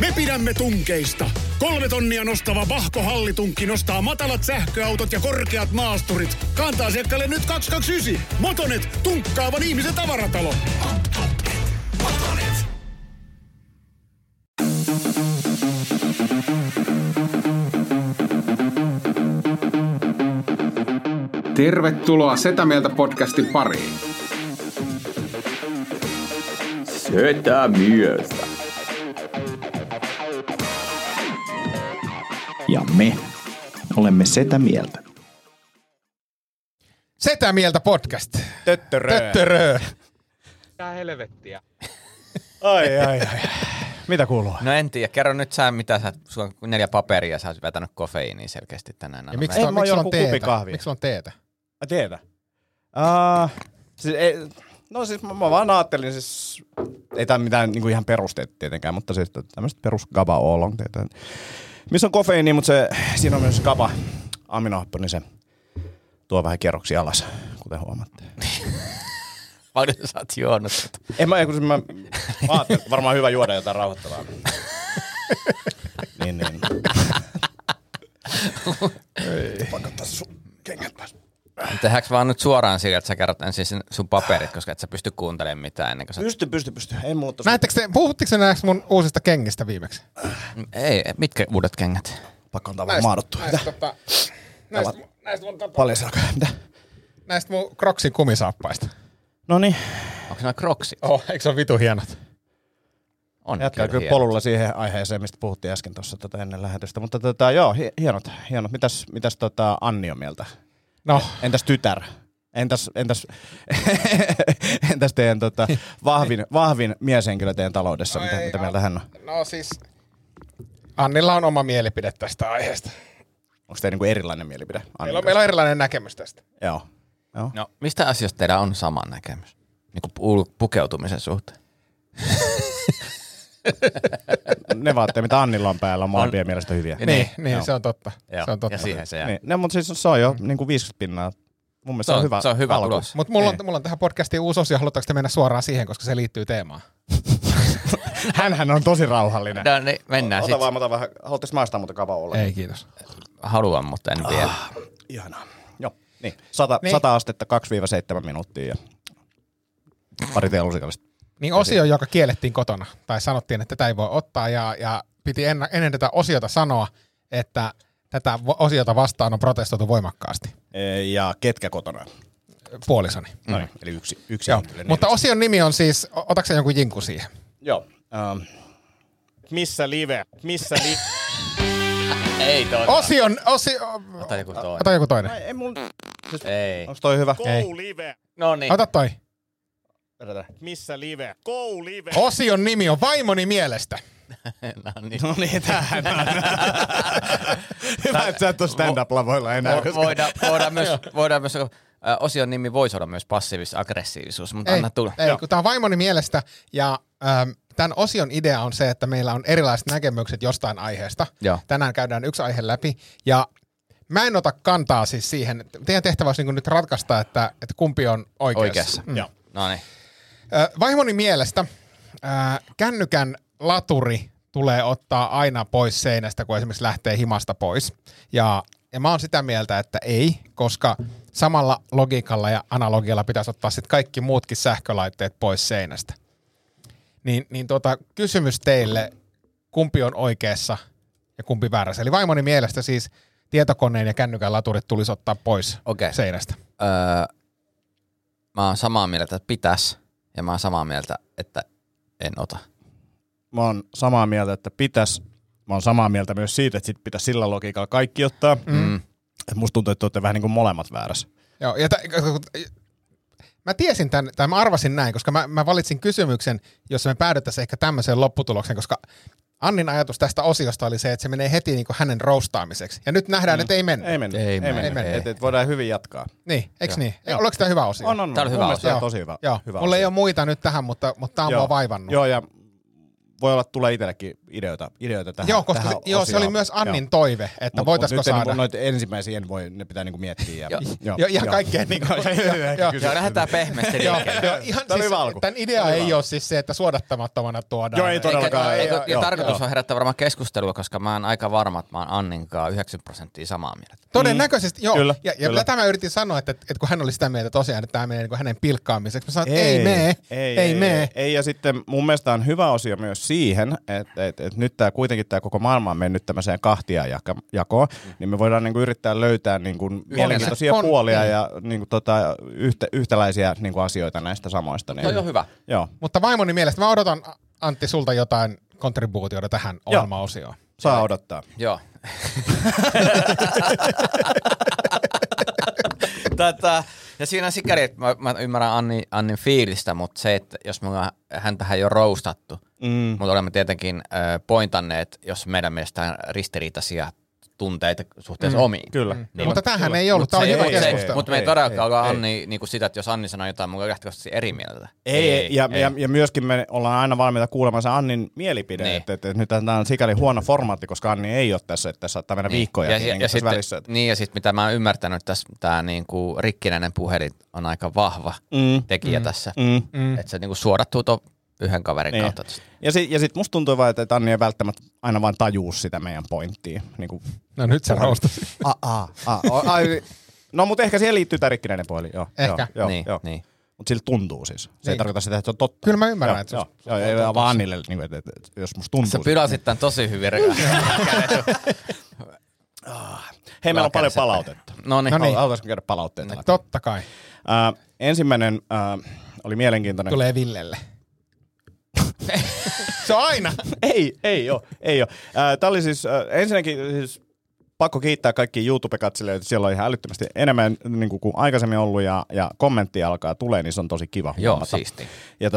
Me pidämme tunkeista. 3 tonnia nostava Vahko Hallitunkki nostaa matalat sähköautot ja korkeat maasturit. Kanta-asiakkaalle nyt 229. Motonet, tunkkaavan ihmisen tavaratalo. Motonet. Tervetuloa Setämieltä podcastin pariin. Setämieltä. Ja me olemme Setämieltä. Setämieltä podcast. Töttörö. Tää helvettiä. Ai. Mitä kuuluu? No en tiedä. Kerro nyt sä, mitä sä, sulla on 4 paperia, sä oot vetänyt kofeiiniin selkeästi tänään. Ja miksi on teetä? Miksi on teetä? Teetä? Siis mä vaan ajattelin, siis ei tää mitään niinku ihan perusteet tietenkään, mutta siis tämmöset perus gaba all on teetä. Missä on kofeiini, mutta siinä on myös kaba, aminohappo, niin se tuo vähän kierroksia alas, kuten huomatte. Paljon sä oot juonut. Mä ajattelin, varmaan hyvä juoda jotain rauhoittavaa. niin. Pakottaa sun kengät päästä. Tehdäänkö vaan nyt suoraan sillä, että sä kerrot ensin sun paperit, koska et sä pysty kuuntelemaan mitään ennen kuin sä... Pysty. Ei muuta. Puhuttiinko te näistä mun uusista kengistä viimeksi? Ei, mitkä uudet kengät? Pakko on tavallaan maaduttua. Näistä mun Crocsin kumisaappaista. Noniin. Onko nämä Crocsit? Eikö se ole vitu hienot? On. Jatkaa kyllä polulla siihen aiheeseen, mistä puhuttiin äsken tuossa ennen lähetystä. Mutta joo, hienot. Mitäs Anni on mieltä? No. Entäs tytär? Entäs teidän vahvin mieshenkilö teidän taloudessa? No mitä mieltä hän on? No siis, Annilla on oma mielipide tästä aiheesta. Onko teillä niinku erilainen mielipide? Meillä on erilainen näkemys tästä. Joo. No, mistä asioista teillä on sama näkemys? Niinku pukeutumisen suhteen. Ne vaatteet, mitä Annilla on päällä, on molempien mielestä hyviä. Niin, se on totta. Ja siihen se jää. Niin. No, mutta siis se on jo niin kuin 50 pinnaa. Mun mielestä se on hyvä alku. Mutta mulla on tähän podcastiin uusi osio. Haluatteko te mennä suoraan siihen, koska se liittyy teemaan? Hänhän on tosi rauhallinen. No niin, mennään sitten. Ota vähän. Haluatteko maistaa muuta kavaa olla? Ei, kiitos. Haluan, mutta en vielä. Ihanaa. Joo, niin. 100 astetta, 2-7 minuuttia ja pari teelusikallista. Niin osio, joka kiellettiin kotona, tai sanottiin, että tätä ei voi ottaa, ja piti ennen tätä osiota sanoa, että tätä osiota vastaan on protestoitu voimakkaasti. Ja ketkä kotona? Puolisoni. No niin. Eli yksi. Mutta osion nimi on siis, otakseni jonkun jinku siihen? Joo. Missä live? Ei toinen. Ota joku toinen. Ei mun... Ei. Onks toi hyvä? Go live. Noniin. Ota toi. Missä live? Go live. Osion nimi on Vaimoni mielestä. No niin, tämähän on. Hyvä, että sä et ole stand-up-lavoilla enää. Voidaan myös, osion nimi voisi olla myös passiivis-aggressiivisuus, mutta anna tulla. Ei, kun tää on Vaimoni mielestä ja tämän osion idea on se, että meillä on erilaiset näkemykset jostain aiheesta. Joo. Tänään käydään yksi aihe läpi ja mä en ota kantaa siis siihen. Teidän tehtävä olisi niin nyt ratkaista, että kumpi on oikeassa. Joo. No niin. Vaimoni mielestä kännykän laturi tulee ottaa aina pois seinästä, kun esimerkiksi lähtee himasta pois. Ja mä oon sitä mieltä, että ei, koska samalla logiikalla ja analogialla pitäisi ottaa sitten kaikki muutkin sähkölaitteet pois seinästä. Niin, kysymys teille, kumpi on oikeassa ja kumpi väärässä. Eli vaimoni mielestä siis tietokoneen ja kännykän laturit tulisi ottaa pois seinästä. Mä oon samaa mieltä, että pitäis, ja mä oon samaa mieltä, että en ota. Mä oon samaa mieltä, että pitäis. Mä oon samaa mieltä myös siitä, että sit pitäis sillä logiikalla kaikki ottaa. Mm. Et musta tuntuu, että olette vähän niin kuin molemmat väärässä. Joo, ja mä tiesin tämän, tai mä arvasin näin, koska mä valitsin kysymyksen, jossa me päädyttäisiin ehkä tämmöiseen lopputulokseen, koska Annin ajatus tästä osiosta oli se, että se menee heti niin kuin hänen roustaamiseksi. Ja nyt nähdään, että ei mennä. Ei mennä. Et voidaan hyvin jatkaa. Niin, eiks niin? Oliko tämä hyvä osio? On. Tämä on tosi hyvä. Mulla ei ole muita nyt tähän, mutta tämä on vaan vaivannut. Joo, ja voi olla, että tulee itsellekin ideoita tähän. Joo, koska tähän se oli myös Annin toive, että voitaisiinko saada. Mutta noita ensimmäisiä en voi, ne pitää niinku miettiä. Joo, ihan kaikkea. Joo, lähdetään pehmeästi liikkeelle. Tämän idea ei ole siis se, että suodattamattomana tuodaan. Joo, ei todellakaan. Ja tarkoitus on herättää varmaan keskustelua, koska mä oon aika varma, että mä oon Anninkaan 90% samaa mieltä. Todennäköisesti, joo. Ja tämä yritin sanoa, että kun hän oli sitä mieltä tosiaan, että tämä menee hänen pilkkaamiseksi. Mä sanoin, että ei mene. Ei, ja sitten mun mielestä on hyvä osio myös siihen, että nyt tämä kuitenkin tämä koko maailma on mennyt tämmöiseen kahtiajakoon, niin me voidaan niinku yrittää löytää niinku mielenkiintoisia puolia ja niinku yhtäläisiä niinku asioita näistä samoista. Niin. Toi on hyvä. Joo. Mutta vaimoni mielestä mä odotan, Antti, sulta jotain kontribuutioita tähän ohjelmaosioon. Saa odottaa. Joo. Ja siinä on sikäli, että mä ymmärrän Annin fiilistä, mutta se, että jos me ollaan häntähän jo roustattu, mutta olemme tietenkin pointanneet, jos meidän mielestä ristiriitaisia tunteita suhteessa omiin. Kyllä. Niin, mutta tämähän ei ollut, tämä on hyvä keskustelu. Mutta me ei todellakaan olla Anni niin kuin sitä, että jos Anni sanoo jotain, mulla on lähtökohtaisesti eri mieltä. Ja myöskin me ollaan aina valmiita kuulemaan se Annin mielipide, niin. että nyt tämä on sikäli huono formaatti, koska Anni ei ole tässä, että saattaa mennä viikkojakin niin tässä välissä. Niin ja sitten mitä mä oon ymmärtänyt, että tämä niinku rikkinäinen puhelin on aika vahva tekijä tässä, että se niinku suodattuu tuon yhden kaverin kautta. Ja sit musta tuntuu vaan, että Anni ei välttämättä aina vaan tajuu sitä meidän pointtia. Niinku. No nyt sä raustasit. No mut ehkä siihen liittyy tää rikkinäinen puoli. Joo, ehkä. Joo. Mut sillä tuntuu siis. Se ei tarkoita sitä, että se on totta. Kyllä mä ymmärrän, että se on totta. Joo, vaan Annille, että jos musta tuntuu. Sä pidasit tän tosi hyvin Hei, meillä on paljon palautetta. No niin. Haluaisin käydä palautteita läpi. Totta kai. Ensimmäinen oli mielenkiintoinen. Tulee Villelle. Se on aina. Ei oo. Tää oli siis ensinnäkin siis pakko kiittää kaikkia YouTube-katselijoita. Siellä on ihan älyttömästi enemmän niin kuin aikaisemmin ollut ja kommentti alkaa tulee, niin se on tosi kiva. Joo, siisti. Ja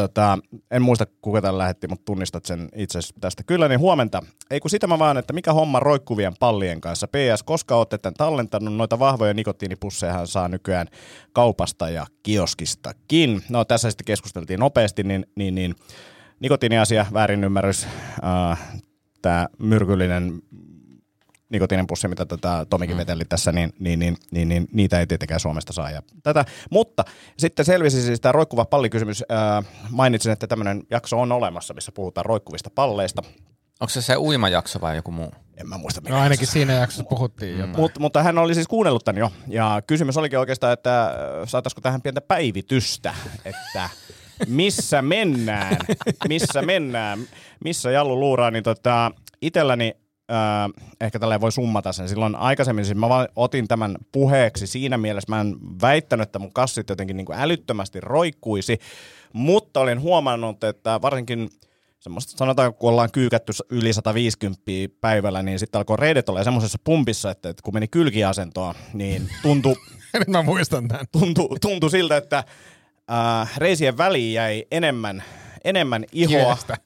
en muista kuka tämän lähetti, mutta tunnistat sen itse tästä. Kyllä, niin huomenta. Ei kun sitä mä vaan, että mikä homma roikkuvien pallien kanssa. PS, koska ootte tämän tallentanut, noita vahvoja nikotiinipussejahan saa nykyään kaupasta ja kioskistakin. No tässä sitten keskusteltiin nopeasti, niin nikotiiniasia, väärinymmärrys, tämä myrkyllinen nikotiinipussi, mitä Tomikin veteli tässä, niin niitä ei tietenkään Suomesta saa. Ja tätä. Mutta sitten selvisi siis tämä roikkuva pallikysymys. Mainitsin, että tämmöinen jakso on olemassa, missä puhutaan roikkuvista palleista. Onko se uimajakso vai joku muu? En mä muista. No ainakin siinä jaksossa puhuttiin jotain. Mutta hän oli siis kuunnellut tämän jo. Ja kysymys olikin oikeastaan, että saataisiko tähän pientä päivitystä, että Missä mennään? Missä Jallu luuraa? Niin itselläni ehkä tälleen voi summata sen. Silloin aikaisemmin siis mä otin tämän puheeksi siinä mielessä. Mä en väittänyt, että mun kassit jotenkin niin kuin älyttömästi roikkuisi, mutta olin huomannut, että varsinkin semmoista, sanotaan, kun ollaan kyykätty yli 150 päivällä, niin sitten alkoi reidet olla semmoisessa pumpissa, että kun meni kylkiasentoon, niin tuntui... Mä muistan tämän. Tuntui siltä, että reisien väliin jäi enemmän ihoa, kivestä.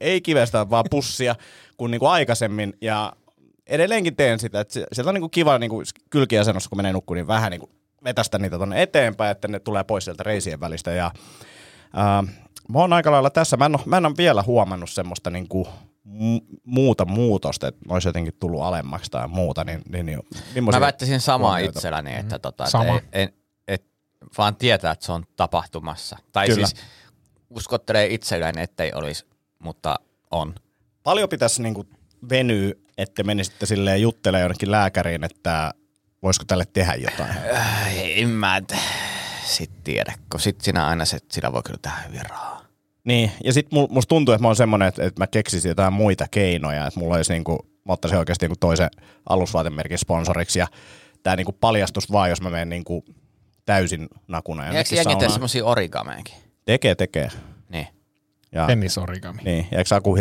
Ei kivestä, vaan pussia, kuin niinku aikaisemmin. Ja edelleenkin teen sitä, että sieltä on niinku kiva niinku kylkiasennossa, kun menee nukkuun, niin vähän niinku vetästä niitä tuonne eteenpäin, että ne tulee pois sieltä reisien välistä. Ja, mä oon aika lailla tässä. Mä en ole vielä huomannut semmoista niinku muuta muutosta, että olisi jotenkin tullut alemmaksi tai muuta. Mä väittäisin samaa itselläni, että vaan tietää, että se on tapahtumassa. Tai kyllä. Siis uskottelee itselleen, ettei olisi, mutta on. Paljon pitäisi niinku venyä, että menisitte silleen juttelemaan jonnekin lääkäriin, että voisiko tälle tehdä jotain? En mä sitten tiedä, kun sitten sinä aina se, että sillä voi kyllä tehdä hyvin rahaa. Niin, ja sitten musta tuntuu, että mä oon semmoinen, että mä keksisin jotain muita keinoja, että mulla olisi niinku, mä ottaisin oikeasti niinku toisen alusvaatemerkin sponsoriksi, ja tää niinku paljastus vaan, jos mä menen niinku täysin nakuna. Ja eikö jengi tee semmosia origameenkin? Tekee. Niin. Tennisorigami. Niin, ja eikö Aku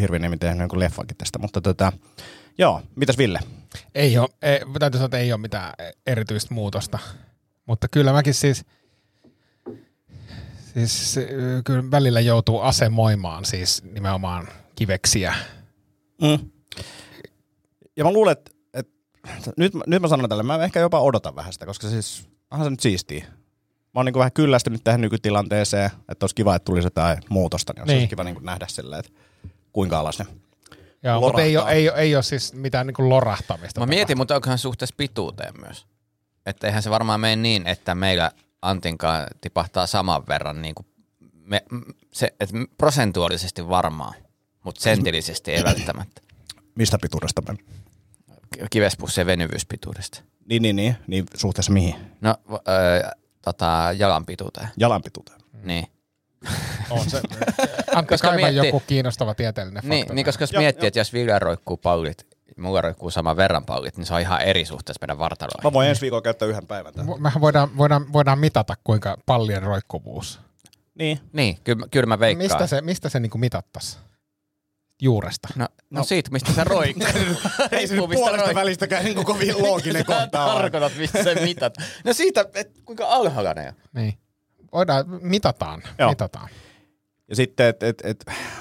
Hirviniemi tehnyt jonkun leffankin tästä, mutta joo, mitäs Ville? Ei oo, täytyy sanoa, että ei oo mitään erityistä muutosta, mutta kyllä mäkin siis kyllä välillä joutuu asemoimaan siis nimenomaan kiveksiä. Ja mä luulen, että nyt mä sanon tälle, mä ehkä jopa odotan vähän sitä, koska siis onhan se nyt siistiä. oon niinku vähän kyllästynyt tähän nykytilanteeseen, että olisi kiva, että tulisi jotain muutosta, niin olisi kiva niinku nähdä silleen, että kuinka alas ne lorahtaa. Mutta ei ole siis mitään niinku lorahtamista. Mä mietin, mutta onkohan suhteessa pituuteen myös. Että eihän se varmaan mene niin, että meillä Antinkaan tipahtaa saman verran niinku prosentuaalisesti varmaan, mutta sentillisesti ei välttämättä. Mistä pituudesta mennä? Kivespussien venyvyyspituudesta. Niin, suhteessa mihin? No, jalan pituuteen. Niin. On se. Antti kaiva joku kiinnostava tieteellinen fakta. Niin, koska jos miettii, että jos Ville roikkuu pallit, mulla roikkuu saman verran pallit, niin se on ihan eri suhteessa meidän vartaloihin. Mä voin ensi viikolla käyttää yhden päivän tähän. Mehän voidaan mitata, kuinka pallien roikkuvuus. Niin, kyllä mä veikkaan. Mistä se niinku mitattaisi? Juuresta. No siitä, mistä sä roikkuu. Ei se nyt puolesta välistäkään niin kovin looginen kohta on. Tarkoitat, mistä sä mitat. No siitä, että kuinka alhaalla ne on. Niin. Voidaan, mitataan. Ja sitten,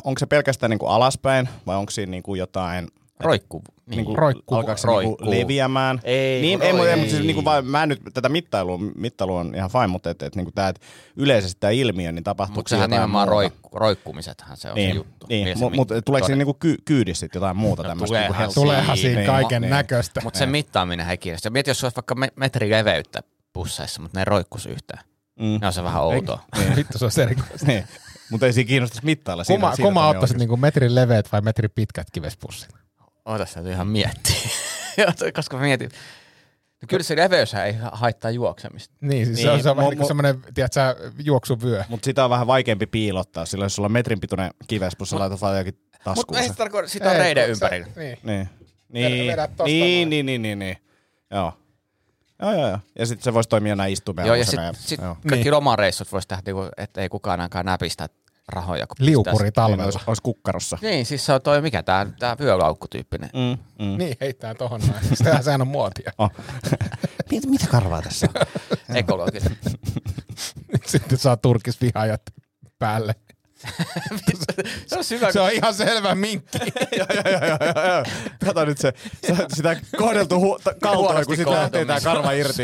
onko se pelkästään niinku alaspäin vai onko siinä niinku jotain... Roikkuu. Alkaako se niinku leviämään? Mä en nyt tätä mittailua on ihan fine, mutta niinku tää, että yleisesti tämä ilmiö niin tapahtuu. Mutta sehän nimenomaan roikkumisethan se on se juttu. Niin, mutta tuleeko siinä niinku kyydissä jotain muuta tämmöistä? Tuleehan siinä kaiken näköistä. Mutta se mittaaminen ei kiinnostaa. Mieti, jos olisi vaikka metri leveyttä busseissa, mutta ne ei roikkuisi yhtään. Ne on se vähän outoa. Vittu, se on erikoista. Mutta ei siinä kiinnostaisi mittailla. Kumma ottaisit metrin leveät vai metrin pitkät kivespussit? Ootas, täytyy ihan miettiä. Koska mietin. No kyllä se leveyshän ei haittaa juoksemista. Niin, siis se on semmoinen, tiedätkö, juoksuvyö. Mutta sitä on vähän vaikeampi piilottaa, sillä jos sulla on metrin pituinen kivespussi, sä laitat vaan jokin taskuun. Mutta sitä on reiden ympärillä. Niin. Joo. Ja sitten se voisi toimia näin istumia. Joo, ja sitten kaikki lomareissut voisi tehdä, että ei kukaan ainakaan näpistä rahoja. Liukuri talvella. Olisi kukkarossa. Niin, siis se on toi, mikä tää vyölaukkutyyppinen. Niin, heittää tohon näin. Sehän on muotia. Mitä karvaa tässä on? Ekologista. Sitten saa turkisvihaajat päälle. Se on ihan selvä minkki. Joo. Kato nyt se. Sitä kohdeltu kaltoin, kun sit lähtee tää karva irti.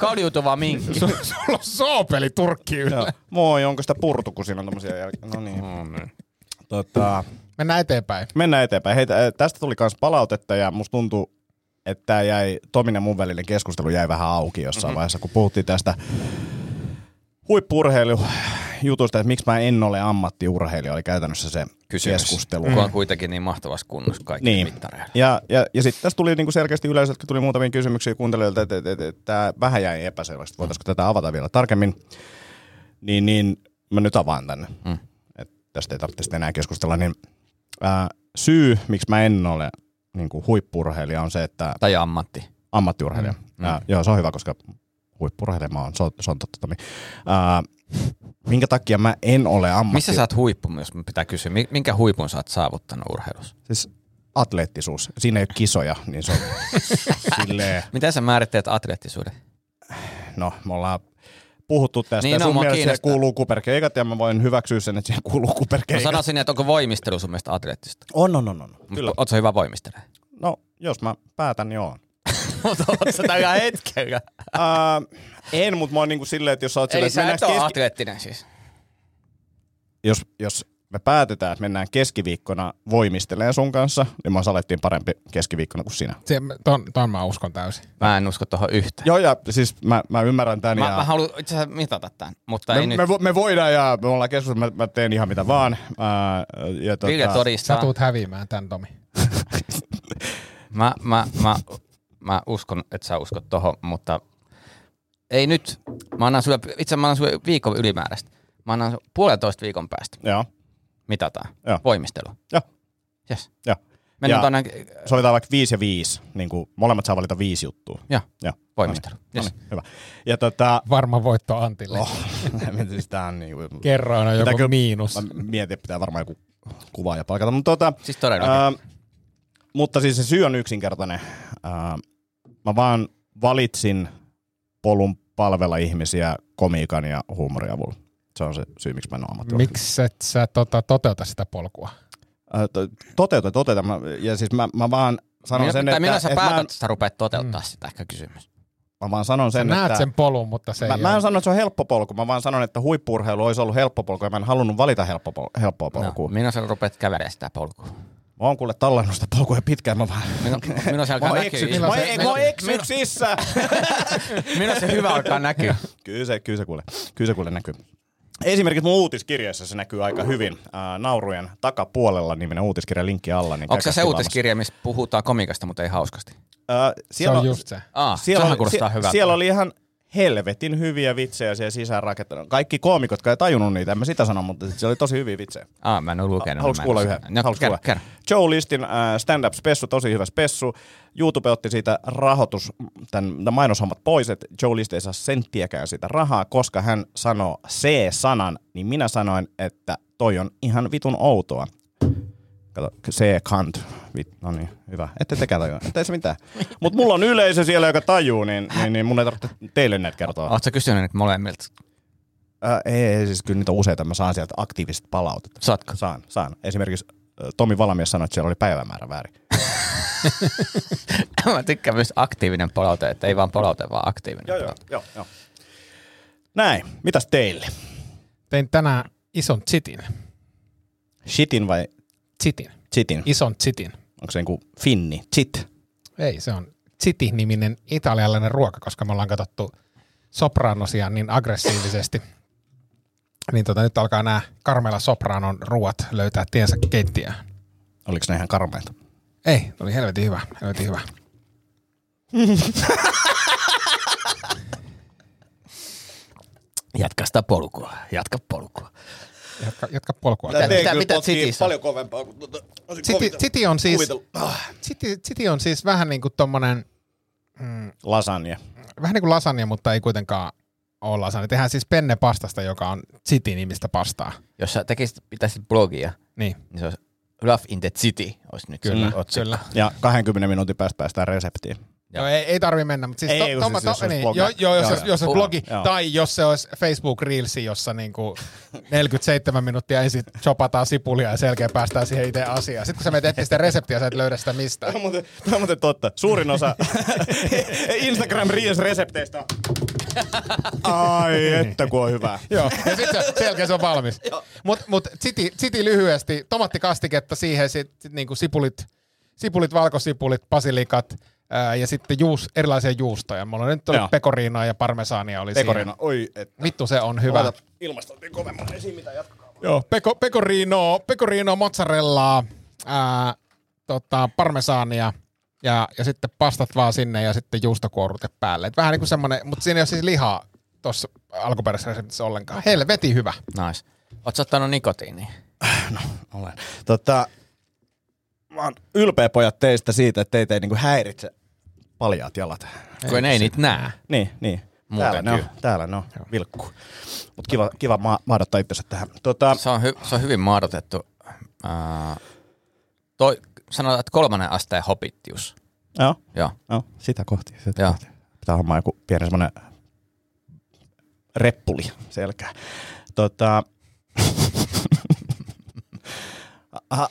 Kaljutuva minkki. Sulla on soopeli turkki yllä. Moi, onko sitä purtu, kun siinä on tommosia jälkeen? No niin. Mennään eteenpäin. Hei, tästä tuli kans palautetta ja musta tuntuu, että tää jäi, Tomin ja mun välinen keskustelu jäi vähän auki jossain vaiheessa, kun puhuttiin tästä huippu-urheilu jutusta, että miksi mä en ole ammattiurheilija, oli käytännössä se keskustelu. Kysymys, on kuitenkin niin mahtavassa kunnossa kaikille mittareille. Ja sitten tässä tuli niinku selkeästi yleisöltä, tuli muutamia kysymyksiä kuuntelijoilta, että tämä vähän jäi epäselvästi, voitaisiko tätä avata vielä tarkemmin, niin mä nyt avaan tänne, että tästä ei tarvitse enää keskustella. Niin, syy, miksi mä en ole niinku huippu-urheilija on se, että... Tai ammattiurheilija. Joo, se on hyvä, koska huippu-urheilija mä oon, se on totta, Tomi. Minkä takia mä en ole ammatti... Missä sä oot huippu, jos pitää kysyä? Minkä huipun sä oot saavuttanut urheilussa? Siis atleettisuus. Siinä ei ole kisoja, niin se on silleen... Miten sä määrittelet atleettisuuden? No, me ollaan puhuttu tästä. Niin, sun mielestä siihen kuuluu kuperkeikat ja mä voin hyväksyä sen, että siihen kuuluu kuperkeikat. Mä sanoisin, että onko voimistelu sun mielestä atleettista? On. Kyllä. Oot sä hyvä voimistele? No, jos mä päätän, niin oon. Mutta oot sä tällä hetkellä? En, mutta mä oon niinku silleen, että jos sä oot silleen... Eli sä et ole atleettinen siis? Jos me päätetään, että mennään keskiviikkona voimisteleen sun kanssa, niin mä salettiin parempi keskiviikkona kuin sinä. Tuon mä uskon täysin. Mä en usko tohon yhtään. Joo, ja siis mä ymmärrän tän. Mä haluan itse asiassa mitata tän, mutta ei nyt. Me voidaan ja me ollaan keskustelussa, mä teen ihan mitä vaan. Ville todistaa. Sä tuut häviämään tän, Tomi. Mä uskon, että sä uskot tohon, mutta ei nyt. Mä annan sulle viikon ylimääräistä. Mä annan sulle 1,5 viikon päästä. Joo. Mitataan. Joo. Voimistelu. Joo. Yes. Joo. Mennään tuonne. Sovitaan vaikka 5 ja 5. Niin kuin molemmat saa valita 5 juttua. Joo. Voimistelu. Yes. No niin. Hyvä. Ja varma voitto Antille. Kerroin on joku miinus. Mä mietin, että pitää varmaan joku kuvaa ja palkata. Mutta siis todellakin. Mutta siis se syy on yksinkertainen. Mä vaan valitsin polun palvella ihmisiä komiikan ja huumorin avulla. Se on se syy, miksi mä en ole ammattilainen. Miksi et sä toteuta sitä polkua? Toteuta. Ja siis mä vaan sanon sen, että... Tai milloin sä päätät, että sä rupeat toteuttaa sitä ehkä kysymys? Mä vaan sanon sen, näet sen polun, mutta se mä en sano, että se on helppo polku. Mä vaan sanon, että huippu-urheilu olisi ollut helppo polku ja mä en halunnut valita helppoa polkua. No, minä sä rupeat kävelemään sitä polkua? Mä oon kuule tallannut sitä polkuja pitkään, mä vaan... Minä se alkaa näkyä. Mä oon eksyksissä! Minä se hyvä alkaa näkyä. Kyllä se kuule näkyy. Esimerkiksi mun uutiskirjassa se näkyy aika hyvin. Naurujen takapuolella niminen uutiskirja linkki alla. Niin onko se uutiskirja, missä puhutaan komikasta, mutta ei hauskasti? Siellä on just se. Siellä oli ihan helvetin hyviä vitsejä siellä sisään rakentanut. Kaikki koomikot ei tajunnut niitä, en mä sitä sano, mutta se oli tosi hyviä vitsejä. Mä en ole lukenut. Haluatko kuulla yhden? Kerro. Joe Listin stand-up spessu, tosi hyvä spessu. YouTube otti siitä rahoitus, tämän mainoshommat pois, että Joe List ei saa senttiäkään sitä rahaa, koska hän sanoo C-sanan, niin minä sanoin, että toi on ihan vitun outoa. Kato, se kant. No niin, hyvä. Ette tekään tajua. Ette se mitään. Mut mulla on yleisö siellä, joka tajuu, niin mun ei tarvitse teille näitä kertoa. Ootko sä kysynyt niitä molemmilta? Ei, siis kyllä niitä on useita. Mä saan sieltä aktiivisesti palautetta. Saatko? Saan. Esimerkiksi Tomi Valamies sanoi, että siellä oli päivämäärä väärin. Mä tykkään myös aktiivinen palaute, että ei vaan palaute, vaan aktiivinen palaute. Joo. Näin. Mitäs teille? Tein tänään ison chitin. Shitin vai... Chitin. Ison chitin. Onko se joku finni? Chit? Ei, se on chiti-niminen italialainen ruoka, koska me ollaan katsottu Sopranosia niin aggressiivisesti. Niin nyt alkaa nämä Carmela Sopranon ruoat löytää tiensä keittiöön. Oliko ne ihan karmeita? Ei, ne oli helvetin hyvä. Jatka sitä polkua, Jatka polkua. Mitä City saa? Paljon kovempaa. City on siis vähän niin kuin tommonen... lasagne. Vähän niin kuin lasagne, mutta ei kuitenkaan ole lasagne. Tehdään siis pennepastasta, joka on City-nimistä pastaa. Jos sä pitäisit blogia, niin se olisi Love in the City. Olisi nyt kyllä. Ja 20 minuutin päästä päästään reseptiin. Joo, ei tarvi mennä, mutta siis jos se blogi tai jos se olisi Facebook Reelsi, jossa niinku 47 minuuttia ensin chopataan sipulia ja selkeä päästään siihen itse asiaan. Sitten kun sä menet etsiä sitä reseptiä, sä et löydä sitä mistään. Tämä on muuten totta. Suurin osa Instagram Reels resepteistä. Ai, että kun on hyvä. Joo, ja sitten selkeä se on valmis. Mut City lyhyesti, tomattikastiketta siihen, sit niinku sipulit, valkosipulit, basilikat. Ja sitten erilaisia juustoja. Mulla on nyt oli pekoriinaa ja parmesaania oli siinä. Oi, että. Vittu se on hyvä. Laita ilmastointiin kovemman esiin, mitä jatkakaa. Joo, pekoriinoa, mozzarellaa, parmesaania ja sitten pastat vaan sinne ja sitten juustokuorute päälle. Et vähän niin kuin semmoinen, mutta siinä ei ole siis lihaa tuossa alkuperäisessä reseptissä ollenkaan. Helveti hyvä. Nais. Ootko ottanut nikotiiniin? No, olen. Mä oon ylpeä pojat teistä siitä, että teitä ei niinku häiritse paljaat jalat. Kun ei niitä näe. Niin. Täällä ne on. Vilkkuu. Mut kiva maadottaa itsensä tähän. Se on hyvin maadotettu. Sanotaan, että 3. asteen hopittius. Joo. Sitä kohti. Pitää hommaa joku pieni semmonen reppuli selkää.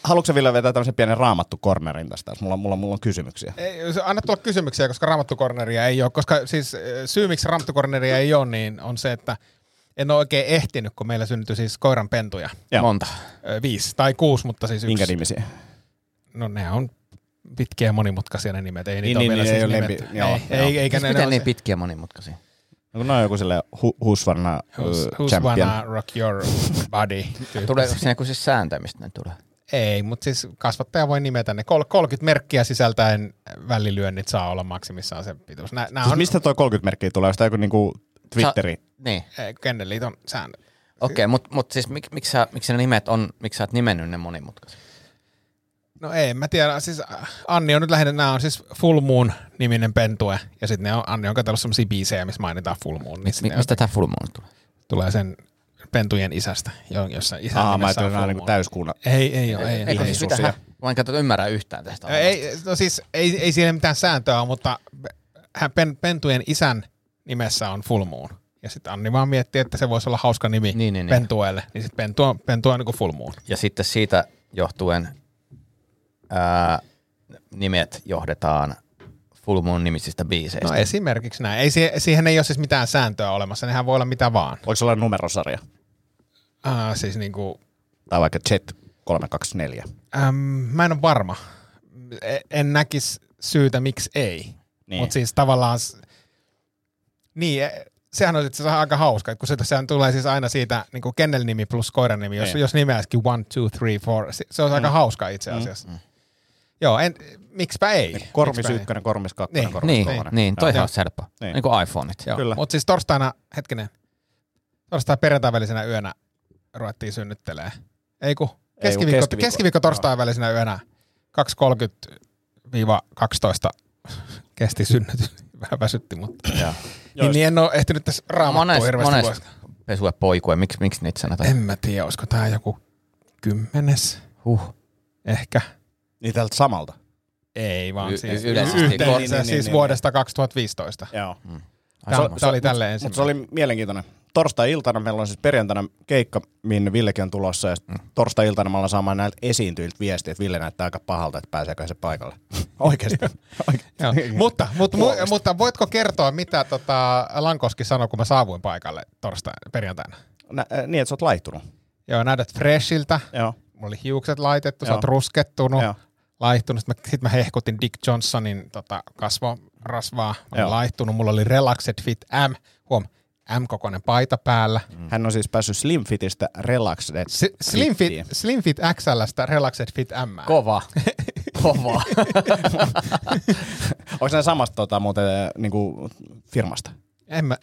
Haluatko Ville vetää tämmöisen pienen raamattukornerin tästä? Mulla on kysymyksiä. Ei, anna tulla kysymyksiä, koska raamattukorneria ei ole. Koska siis syy, miksi raamattukorneria ei ole, niin on se, että en ole oikein ehtinyt, kun meillä syntyi siis koiranpentuja. Joo. Monta? 5 tai 6, mutta siis yksi. Minkä nimisiä? No ne on pitkiä ja monimutkaisia ne nimet. Ei niitä ole vielä siis nimetty. Miten niin pitkiä ja monimutkaisia? No on joku silleen Husvarna champion. Husvarna rock your body. Tuleeko siinä kuin siis sääntö, mistä ne tulee? Ei, mutta siis kasvattaja voi nimetä ne. 30 merkkiä sisältäen välilyönnit saa olla maksimissaan sen pituus. Siis mistä toi 30 merkkiä tulee? Sitä joku niinku Twitteri? Niin. Kenneliiton säännö. Okei, mutta siis miksi ne nimet on, miksi sä oot nimennyt ne monimutkaisesti? No ei, mä tiedän. Siis Anni on nyt lähinnä, nämä on siis Full Moon-niminen pentue. Ja sitten Anni on katsellut sellaisia biisejä, missä mainitaan Full Moon. Niin mistä tää Full Moon tulee? Tulee sen... pentujen isästä, jossa isän nimessä on Full Moon. Täyskuuna. Ei ole. Eikö siis mitähän? Mä en katso ymmärrä yhtään tästä. Ei siinä mitään sääntöä ole, mutta pentujen isän nimessä on Full Moon. Ja sitten Anni vaan miettii, että se voisi olla hauska nimi niin. Pentueelle. Niin sitten pentu on niin kuin Full Moon. Ja sitten siitä johtuen nimet johdetaan Full Moon nimisistä biiseistä. No esimerkiksi näin. Ei, siihen ei ole siis mitään sääntöä olemassa, nehän voi olla mitä vaan. Voiko se olla numerosarja? Siis niinku... Tai vaikka Z324. Mä en ole varma. En näkisi syytä, miksi ei. Niin. Mutta siis tavallaan... Niin, sehän on itse asiassa aika hauska, kun sehän tulee siis aina siitä niin kennel-nimi plus koiran-nimi, jos nimeäisikin 1, 2, 3, 4. Se on aika hauska itse asiassa. Joo, miksipä ei. Kormis 1, kormis 2, kormis 3. Niin, toihan on helppo. Niin kuin iPhoneit. Mutta siis perjantain välisenä yönä ruvettiin synnyttelee. Ei kun keskiviikko torstain välisenä yönä 2.30–12 kesti synnytys. Vähän väsytti, mutta... Niin en ole ehtinyt tässä raamattua hirveästi. Monessa pesue poikue, miksi niitä sanotaan? En mä tiedä, olisiko tää joku 10. Ehkä. Niin tältä samalta? Ei vaan siis yhteensä siis vuodesta 2015. Joo. Tämä oli tälleen ensimmäinen. Mutta se oli mielenkiintoinen. Torstai-iltana meillä on siis perjantaina keikka, minne Villekin on tulossa. Ja torstai-iltana me ollaan saamaan näiltä esiintyjiltä viestiä, että Ville näyttää aika pahalta, että pääseekö se paikalle. Oikeasti. Mutta voitko kertoa, mitä Lankoski sanoi, kun mä saavuin paikalle perjantaina? Niin, että sä oot laihtunut. Joo, näytät freshiltä. Joo. Mulla oli hiukset laitettu, sä oot ruskettunut, laihtunut. Sitten mä hehkutin Dick Johnsonin kasvorasvaa. Mä olin laihtunut, mulla oli Relaxed Fit M. Huom. M-kokoinen paita päällä. Hän on siis päässyt Slim Fitistä Relaxed Slim Fit XL:stä Relaxed Fit M. Kova. Onko nämä samasta niinku firmasta?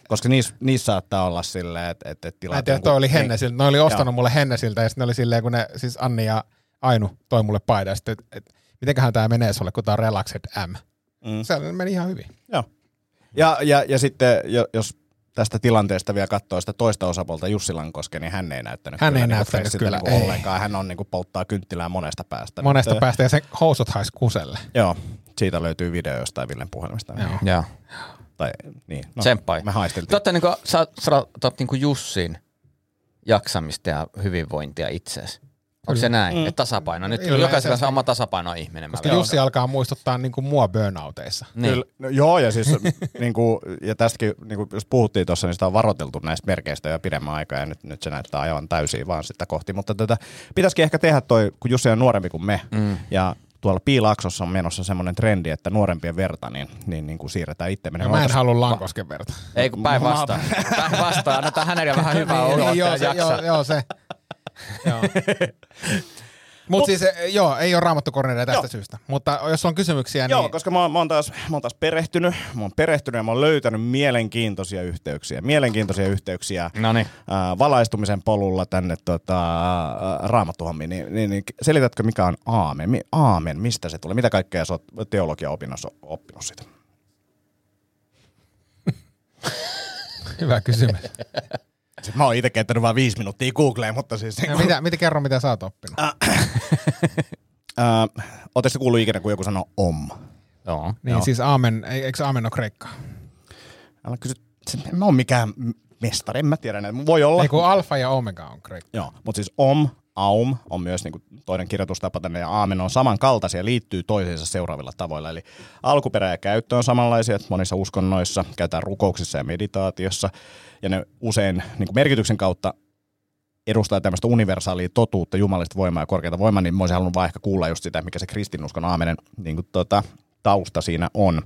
Koska niissä saattaa olla silleen, että tilaat... Mä tiedän, toi oli Hennesiltä. Ne oli ostanut mulle Hennesiltä ja sitten ne oli silleen, kun ne siis Anni ja Ainu toi mulle paita. Ja sitten, mitenköhän tämä menee sulle, kun tämä on Relaxed M. Se meni ihan hyvin. Joo. Ja sitten, jos... Tästä tilanteesta vielä katsoo sitä toista osapuolta Jussi Lankoski, niin hän ei näyttänyt. Hän ei näyttänyt kyllä ollenkaan. Hän on niinku polttaa kynttilää monesta päästä. Monesta päästä ja se housut haisi kuselle. Joo, siitä löytyy video jostain Villen puhelimesta. Joo. Tai niin. No, tsemppai. Me haisteltiin. Totta niinku sä oot Jussin jaksamista ja hyvinvointia itseäsi. Onko se näin? Että tasapaino. Nyt jokaisella on oma tasapaino-ihminen. Koska Jussi alkaa muistuttaa niinku mua burnouteissa. Niin. No, joo, ja siis niinku, ja tästäkin, niinku, jos puhuttiin tuossa, niin sitä on varoiteltu näistä merkeistä jo pidemmän aikaa, ja nyt se näyttää aivan täysin vaan sitä kohti. Mutta pitäisikin ehkä tehdä toi, kun Jussi on nuorempi kuin me, ja tuolla Piilaaksossa on menossa semmoinen trendi, että nuorempien verta, niin siirretään itse. No, mä en halua Lankosken verta. Ei, kun päinvastaan. Päinvastaan, annetaan hänelle vähän hyvää oloa, että jaksaa. Joo, se... Mutta siis ei ole raamattukornereja tästä syystä, mutta jos on kysymyksiä, niin... Joo, koska mä oon taas perehtynyt, ja mä oon löytänyt mielenkiintoisia yhteyksiä valaistumisen polulla tänne raamattuhommiin. Niin selitätkö, mikä on aamen? Aamen, mistä se tulee? Mitä kaikkea sä oot teologiaopinnossa oppinut sitä? Hyvä kysymys. Mä oon itse käyttänyt vaan 5 minuuttia Googleen, mutta siis... Niin kuin... kerro, mitä sä oot oppinut? Ootteko te kuullut ikinä, kun joku sanoo om? Joo. Niin siis aamen, eikö aamen ole kreikkaa? Älä kysy, en mä oo mikään mestari, en mä tiedä näitä, voi olla. Niin kuin alfa ja omega on kreikkaa. Joo, mutta siis om, aum on myös niin kuin toinen kirjoitustapa tänne ja aamen on samankaltaisia ja liittyy toisiinsa seuraavilla tavoilla. Eli alkuperä ja käyttö on samanlaisia, että monissa uskonnoissa käytetään rukouksissa ja meditaatiossa. Ja ne usein niin kuin merkityksen kautta edustaa tämmöistä universaalia totuutta, jumalista voimaa ja korkeata voimaa, niin mä olisin halunnut vaan ehkä kuulla just sitä, mikä se kristinuskon aamenen niin kuin tausta siinä on.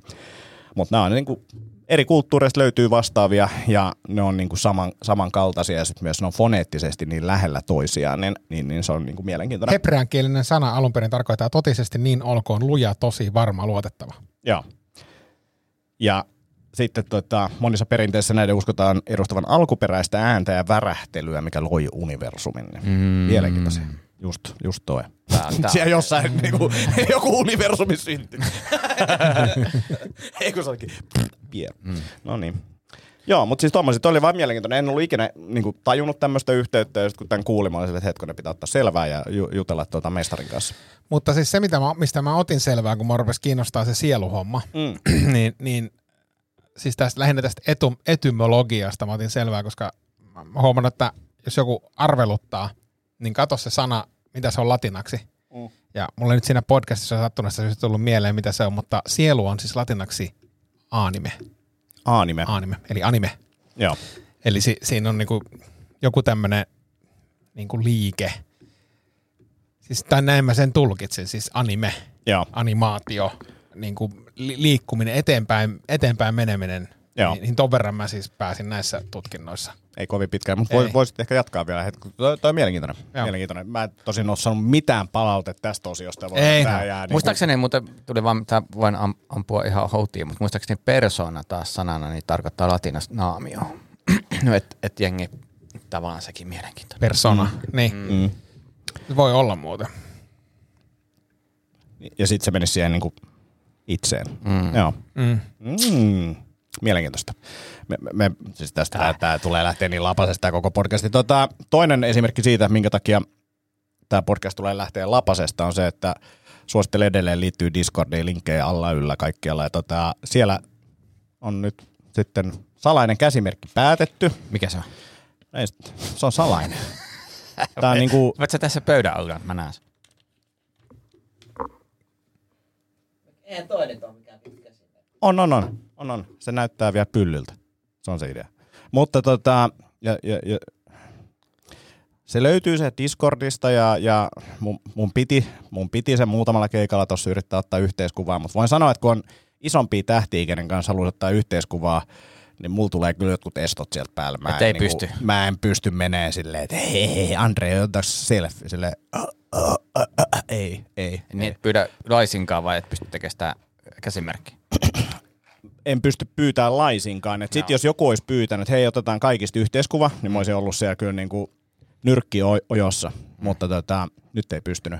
Mutta nämä on niin kuin, eri kulttuureista löytyy vastaavia ja ne on niin kuin samankaltaisia ja sitten myös ne on foneettisesti niin lähellä toisiaan, niin se on niin kuin mielenkiintoinen. Hebreankielinen sana alun perin tarkoittaa totisesti niin olkoon luja, tosi, varma, luotettava. Joo. Ja sitten monissa perinteissä näiden uskotaan edustavan alkuperäistä ääntä ja värähtelyä, mikä loi universumin. Mielenkiintoisia. Just toi. Siellä jossain niinku, joku universumi syntyy. Eikö se olikin? No niin. Joo, mutta siis tuommoiset oli vaan mielenkiintoinen. En ollut ikinä niinku, tajunnut tämmöistä yhteyttä, ja sitten kun tämän kuulin, mä olisin, että hetkonen pitää ottaa selvää ja jutella mestarin kanssa. Mutta siis se, mistä mä otin selvää, kun mä rupesi kiinnostaa se sieluhomma, niin siis lähinnä tästä etymologiasta mä otin selvää, koska mä huomaan, että jos joku arveluttaa, niin katso se sana, mitä se on latinaksi. Ja mulla nyt siinä podcastissa on sattuneesta syystä tullut mieleen, mitä se on, mutta sielu on siis latinaksi anime. Anime. Anime, eli anime. Joo. Eli siinä on niinku joku tämmönen niinku liike. Siis, tai näin mä sen tulkitsen, siis anime, joo, animaatio, niinku liikkuminen, eteenpäin meneminen. Joo. Niin ton verran mä siis pääsin näissä tutkinnoissa. Ei kovin pitkään, mutta voisit ehkä jatkaa vielä hetki. Toi on mielenkiintoinen. Joo. Mielenkiintoinen. Mä en tosin ole saanut mitään palautetta tästä osiosta. Ei. Niin muistaakseni, mutta tuli vaan, tää voin ampua ihan houtiin, mutta muistaakseni persona taas sanana niin tarkoittaa latinasta naamio. et jengi, tavallaan sekin mielenkiintoinen. Persona, niin. Voi olla muuta. Ja sit se menisi siihen niinku itseen. Joo. Mielenkiintoista. Me siis tästä tää tulee lähteä niin lapasesta koko podcasti. Toinen esimerkki siitä, minkä takia tämä podcast tulee lähteä lapasesta, on se, että suosittelen edelleen liittyy Discordiin, linkkejä alla yllä kaikkialla. Ja siellä on nyt sitten salainen käsimerkki päätetty. Mikä se on? Ei, se on salainen. Tää on niinku... Voit sä tässä pöydän alla? Mä näen sen. Eihän toi nyt ole mikään pitkä sinne. On. Se näyttää vielä pyllyltä. Se on se idea. Mutta se löytyy se Discordista ja mun piti sen muutamalla keikalla tossa yrittää ottaa yhteiskuvaa, mutta voin sanoa, että kun on isompia tähtiä, kenen kanssa haluaisi ottaa yhteiskuvaa, niin mulla tulee kyllä jotkut estot sieltä päälle. Mä en pysty meneen silleen, että hei, Andre, ottaa selfie. Silleen, ei. Niin et pyydä laisinkaan vai et pysty tekemään sitä käsimerkkiä? En pysty pyytämään laisinkaan. Sitten jos joku olisi pyytänyt, että hei, otetaan kaikista yhteiskuva, niin mä olisin ollut siellä kyllä niin kuin nyrkki ojossa, mutta nyt ei pystynyt.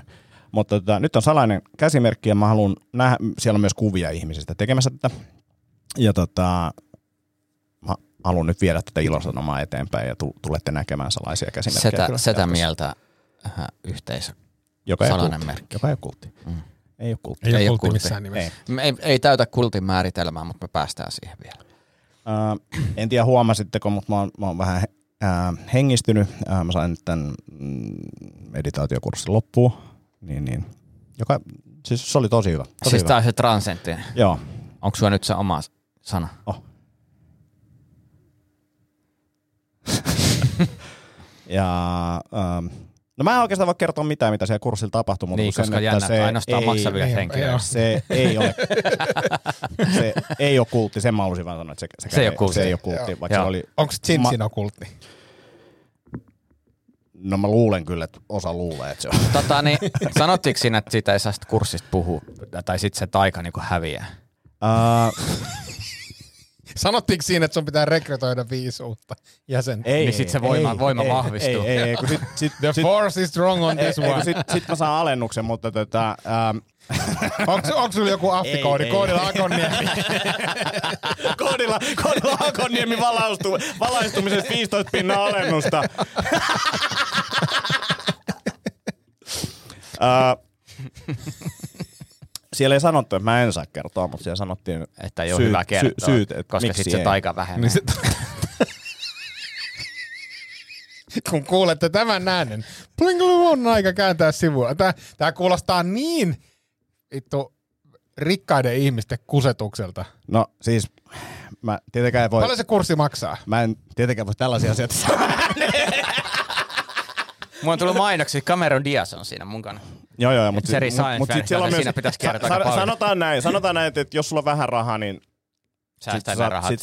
Mutta nyt on salainen käsimerkki ja mä haluan nähdä, siellä on myös kuvia ihmisistä tekemässä tätä. Ja mä haluan nyt viedä tätä ilosanomaa eteenpäin ja tulette näkemään salaisia käsimerkkejä. Setä mieltä yhteisö. Joka salainen merkki. Joka ei ole kultti. Ei ole kultti. Ei ole kultti missään nimessä. Ei täytä kultin määritelmää, mutta me päästään siihen vielä. En tiedä huomasitteko, mutta mä oon vähän hengistynyt. Mä sain nyt tämän meditaatiokurssin loppuun. Niin. Siis se oli tosi hyvä. Siis tää on se transenttinen. Joo. Onko sulla nyt se oma sana? Oh. Ja... No mä en oikeastaan voi kertoa mitään, mitä siellä kurssilla tapahtui, mutta niin, koska jännä, se ainoastaan maksaviet henkilöä. Se ei ole kultti, sen mä halusin vaan sanoa, että se ei ole kultti. Vaikka se oli, onko Tsinsino kultti? No mä luulen kyllä, että osa luulee, että se on. Niin, sanottiinko siinä, että siitä ei saa sitä kurssista puhua, tai sitten se taika niin kuin häviää? Sanottiinko siinä, että sun pitää rekrytoida 5 uutta jäsentä? Niin sit se voima vahvistuu. Ei, kun sit, the force is strong on this one. Sit mä saan alennuksen, mutta onko sulla joku affikoodi? Koodilla Akonniemi. Koodilla Akonniemi valaistumisesta 15% alennusta. Siellä ei sanottu, että mä en saa kertoa, mutta siellä sanottiin, että ei ole hyvä kertoa, koska sitten se taika vähenee. Niin kun kuulette tämän äänen, plinglu on aika kääntää sivua. Tää kuulostaa niin vittu rikkaiden ihmisten kusetukselta. No siis, mä tietenkään en voi... Paljon se kurssi maksaa? Mä en tietenkään voi tällaisia asioita sanoa. Mulla on tullut mainoksi, Cameron Diaz on siinä mun kanssa. Joo, mutta sit siellä on myös, sanotaan näin, että jos sulla on vähän rahaa, niin säästää ne rahat.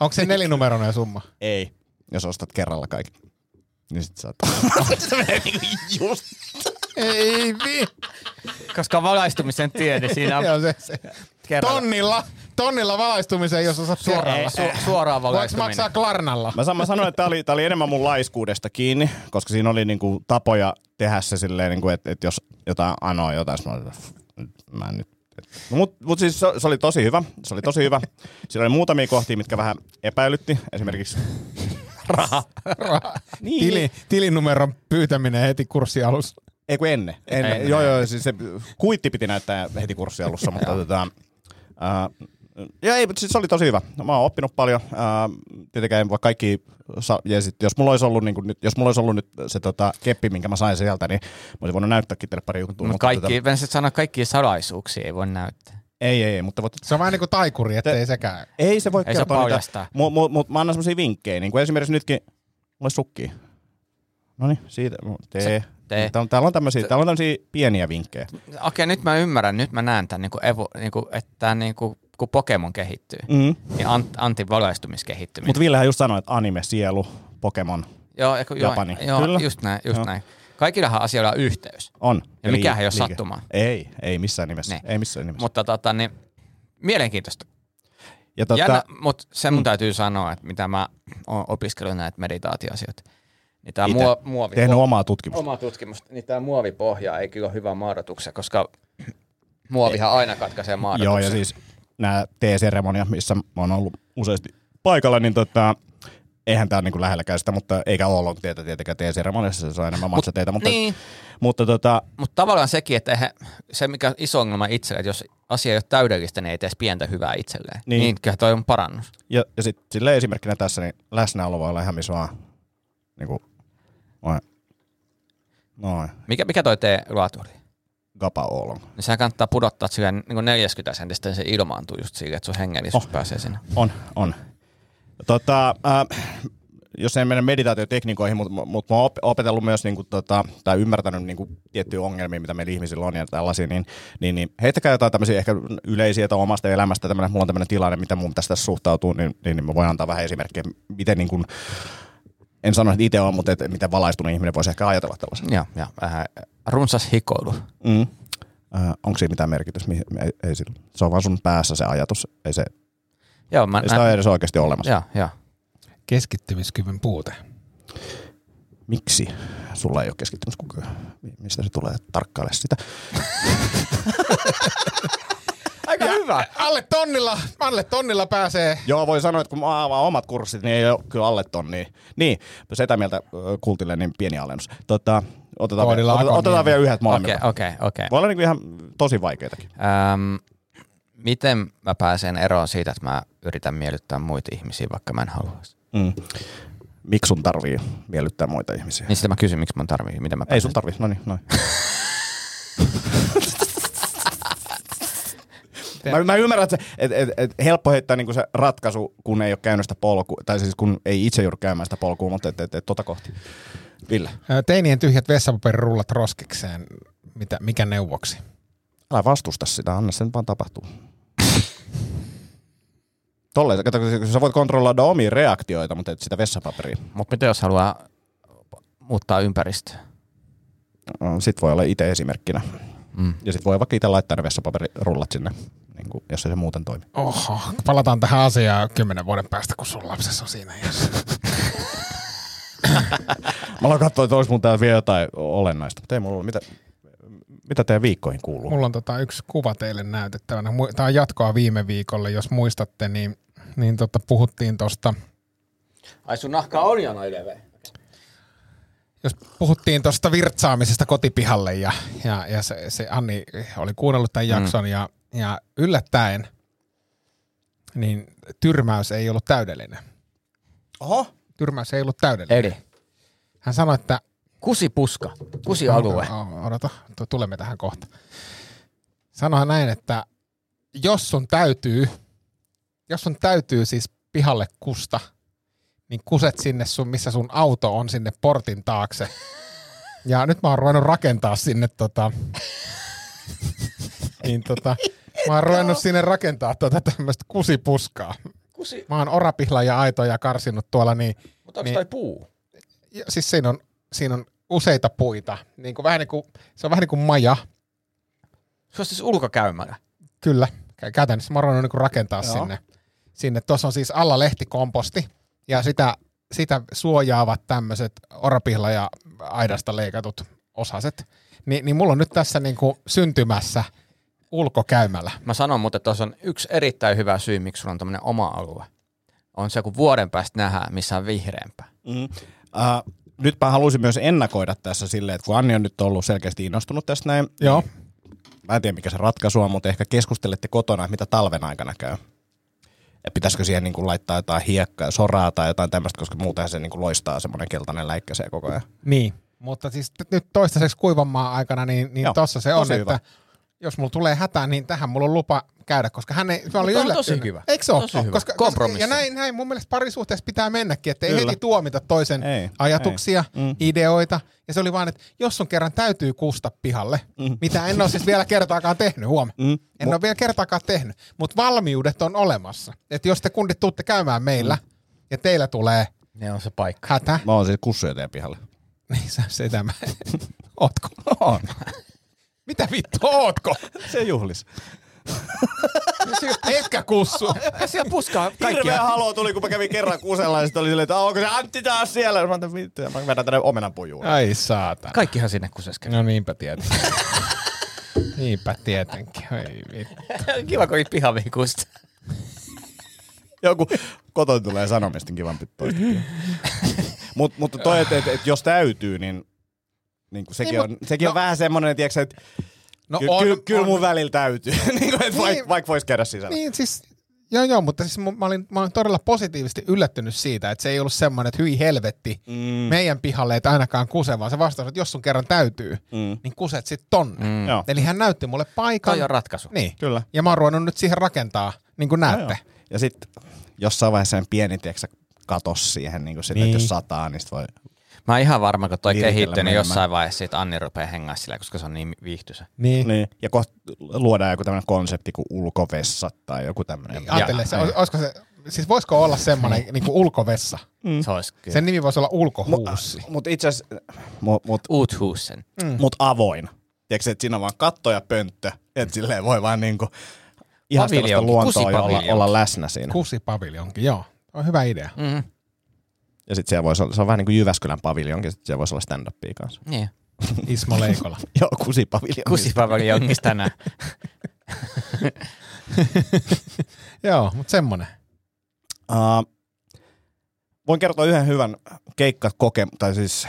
Onko se nelinumeroinen summa? Ei, jos ostat kerralla kaikki, niin sit saat. Se menee niinku just. Ei vi. Koska valaistumisen tie, niin siinä on Tonnilla valaistumiseen, jos osaat suoraan valaistuminen. Voitko maksaa Klarnalla? Mä sanoin, että tää oli enemmän mun laiskuudesta kiinni, koska siinä oli niinku tapoja tehdä se silleen, niinku, että jos jotain anoo jotain, mä en nyt. No, mut siis se oli tosi hyvä. Siinä oli muutamia kohtia, mitkä vähän epäilytti. Esimerkiksi raha. Niin. Tilinumeron pyytäminen heti kurssialussa. Ei kun ennen. Joo, siis se kuitti piti näyttää heti kurssialussa, mutta Ja ei, mutta se oli tosi hyvä. Mä oon oppinut paljon. Tietenkään vaikka kaikki, ja sitten jos mulla olisi ollut, niin kun, jos mulla olisi ollut nyt se keppi, minkä mä sain sieltä, niin mä olisin voinut näyttääkin teille pari juttua. Mutta kaikki, mä sanoa, kaikkia salaisuuksia ei voi näyttää. Ei, mutta... Se on vähän niin kuin taikuri, ettei sekään. Ei se voi kertoa niitä. Mutta mä annan semmosia vinkkejä, niin kuin esimerkiksi nytkin, mulle sukkii. Noniin, siitä, tee. Täällä on tämmöisiä pieniä vinkkejä. Okei, nyt mä ymmärrän, nyt mä näen tämän, että kun Pokemon kehittyy, niin Antin valaistumiskehittyminen. Mutta Villehän just sanoi, että anime, sielu, Pokemon, Japani. Joo, just näin. Kaikillahan asioilla on yhteys. On. Ja mikään ei ole sattumaa. Ei missään nimessä. Ei missään nimessä. Mutta niin, mielenkiintoista. Mutta se mun täytyy sanoa, että mitä mä oon opiskellut näitä meditaatioasioita. Niin tää muovi. Tehnyt omaa tutkimusta. Niin tää muovipohja ei kyllä ole hyvä maadotuksen, koska muovihan aina katkaisee maadotuksen. Joo, ja siis nämä teeseremoniat, missä mä oon ollut useasti paikalla, niin eihän tää ole niin lähelläkään sitä, mutta eikä ole ollut tietenkään teeseremoniassa, se on enemmän matsateitä. Mutta tavallaan sekin, että se mikä on iso ongelma itselle, että jos asia ei ole täydellistä, niin ei tee pientä hyvää itselleen. Niin kyllä toi on parannus. Ja sitten silleen esimerkkinä tässä, niin läsnäolo voi olla ihan missä vaan. Noin. Mikä toi tee laaturi? Gapa Oolong. Niin sehän kannattaa pudottaa silleen niin 40 sentistä, niin se ilmaantuu just silleen, että sun hengellisyys pääsee sinne. On. Jos ei mennä meditaatiotekniikoihin, mutta mä oon opetellut myös tai ymmärtänyt tiettyjä ongelmia, mitä meillä ihmisillä on ja tällaisia, niin heittäkää jotain tämmöisiä ehkä yleisiä tai omasta elämästä, mulla on tämmöinen tilanne, mitä mun tässä suhtautuu, niin mä voin antaa vähän esimerkkejä, miten en sano, että itse on, mutta miten valaistunut ihminen voisi ehkä ajatella tällaisen. Joo. Runsas hikoilu. Onko siinä mitään merkitystä? Ei sillä. Se on vaan sun päässä se ajatus. Ei se... Joo, sitä ei edes oikeasti olemassa. Joo. Keskittymiskyvyn puute. Miksi sulla ei ole keskittymiskykyä? Mistä se tulee? Tarkkaile sitä. Aika hyvä. Alle tonnilla pääsee. Joo, voi sanoa, että kun mä avaan omat kurssit, niin ei ole kyllä alle tonnia. Niin, sitä mieltä kultille niin pieni alennus. Otetaan vielä yhdet molemmilla. Okei. Voi olla niin ihan tosi vaikeitakin. Miten mä pääsen eroon siitä, että mä yritän miellyttää muita ihmisiä, vaikka mä en haluaisi? Miksi sun tarvii miellyttää muita ihmisiä? Niin sitä mä kysyn, miksi mun tarvii. Miten mä pääsen? Ei sun tarvii, noin. Mä ymmärrän, että helppo heittää niinku se ratkaisu, kun ei ole käynyt sitä polkua, tai siis kun ei itse juuri käymään sitä polkua, mutta tota kohti. Ville. Teinien tyhjät vessapaperirullat roskikseen. Mikä neuvoksi? Älä vastusta sitä, anna sen vaan tapahtuu. Tolleen, sä voit kontrolloida omia reaktioita, mutta et sitä vessapaperia. Mutta miten jos haluaa muuttaa ympäristöä? Sitten voi olla itse esimerkkinä. Ja sitten voi vaikka itse laittaa ne vessapaperirullat sinne, niin jos se muuten toimi. Oho, palataan tähän asiaan 10 vuoden päästä, kun sun lapsessa on siinä. Mä aloin katsoa, että olisi mun täällä vielä jotain olennaista, mutta ei mulla ollut mitään. Mitä teidän viikkoihin kuuluu? Mulla on yksi kuva teille näytettävänä. Tämä on jatkoa viime viikolle, jos muistatte, niin puhuttiin tuosta... Ai sun nahka on jana yleveä. Jos puhuttiin tuosta virtsaamisesta kotipihalle ja se Anni oli kuunnellut tämän jakson ja yllättäen, niin tyrmäys ei ollut täydellinen. Oho? Tyrmäys ei ollut täydellinen. Eli? Hän sanoi, että kusipuska, kusialue. Odota, tulemme tähän kohta. Sanohan näin, että jos sun täytyy siis pihalle kusta, niin kuset sinne sun, missä sun auto on, sinne portin taakse. Ja nyt mä oon ruvennut rakentaa sinne mä oon ruvennut sinne rakentaa tämmöistä kusipuskaa. Mä oon orapihla ja aitoja karsinut tuolla niin. Mutta onko toi puu? Ja, siis siinä on useita puita. Se on vähän niin kuin maja. Se on siis ulkokäymällä. Kyllä. Käytännössä mä oon rakentaa sinne. Tuossa on siis allalehtikomposti ja sitä suojaavat tämmöiset orapihla ja aidasta leikatut osaset. Niin mulla on nyt tässä syntymässä ulkokäymällä. Mä sanon, mutta tuossa on yksi erittäin hyvä syy, miksi sulla on tämmöinen oma alue. On se, kun vuoden päästä nähdään, missä on vihreämpää. Nyt mä haluaisin myös ennakoida tässä silleen, että kun Anni on nyt ollut selkeästi innostunut tästä näin. Joo. Mä en tiedä, mikä se ratkaisu on, mutta ehkä keskustelette kotona, mitä talven aikana käy. Ja pitäisikö siihen niin kuin laittaa jotain hiekkaa, soraa tai jotain tämmöistä, koska muuten se niin kuin loistaa semmoinen keltainen läikkäseen koko ajan. Niin, mutta siis nyt toistaiseksi kuivanmaan aikana, niin joo, tossa se on, hyvä. Että jos mulla tulee hätä, niin tähän mulla on lupa käydä, koska hän ei, mä olin yllättynyt. Eikö se ole? Kompromissi. Ja näin mun mielestä parisuhteessa pitää mennäkin, että ei heti tuomita toisen ajatuksia, ideoita. Ja se oli vaan, että jos sun kerran täytyy kusta pihalle, mitä en ole siis vielä kertaakaan tehnyt, en ole vielä kertaakaan tehnyt, mutta valmiudet on olemassa. Että jos te kundit tuutte käymään meillä ja teillä tulee ne on se paikka. Hätä. Mä oon siis kussuja teidän pihalle. Niin sä sitä mä. Ootko? Oon. Mitä vittu, ootko? Se juhlis. Etkä kussu. Siellä puskaa kaikkia. Hirveä haloo tuli, kun mä kävin kerran kusella ja sit oli silleen, että onko se Antti taas siellä? Ja mä antan vittu ja mä vedän tänne omenanpujuun. Ai saatana. Kaikkihan sinne kuseskeli. No niinpä tietenkin. Niinpä tietenkin. Ai vittu. Kiva, kun niitä pihaviin kusta. Joku kotoin tulee sanomisten kivan pittoistakin. Mutta toi, että jos täytyy, niin sekin on, sekin on vähän semmoinen, että tiiäksä, että kyllä mun välillä täytyy, vaikka voisi käydä sisällä. Niin siis, joo, mutta siis mä olin todella positiivisesti yllättynyt siitä, että se ei ollut semmoinen, että hyi helvetti, meidän pihalle ei ainakaan kuse, vaan se vastaus, että jos sun kerran täytyy, niin kuset sit tonne. Eli hän näytti mulle paikan. Toi on ratkaisu. Niin, kyllä. Ja mä oon ruvennut nyt siihen rakentaa, niin kuin näette. Joo. Ja sit jossain vaiheessa sen pieni, tiiäksä, katos siihen, niin kuin sitä, että jos sataa, niin sit voi... Mä oon ihan varma, kun toi kehittyy, niin jossain vaiheessa Anni rupeaa hengaa sillä, koska se on niin viihtyisä. Niin. Ja kohta luodaan joku tämmönen konsepti kuin ulkovessa tai joku tämmönen. Niin, ajattele, siis voisiko olla semmoinen niinku ulkovessa? Se olisi kyllä. Sen nimi voisi olla ulkohuussi. Mutta itse asiassa... Uthuusen. Mutta avoin. Tiedätkö, että siinä on vaan katto ja pönttö, että silleen voi vaan niinku ihastella sitä luontoa ja olla läsnä siinä. Kusipaviljonkin, joo. On hyvä idea. Ja sit siellä voisi olla, se on vähän niin kuin Jyväskylän paviljonkin, sit siellä voisi olla stand-upia kanssa. Niin. Ismo Leikola. Joo, kusipaviljonkin. Kusipaviljonkin tänään. Joo, mut semmonen. Voin kertoa yhden hyvän tai siis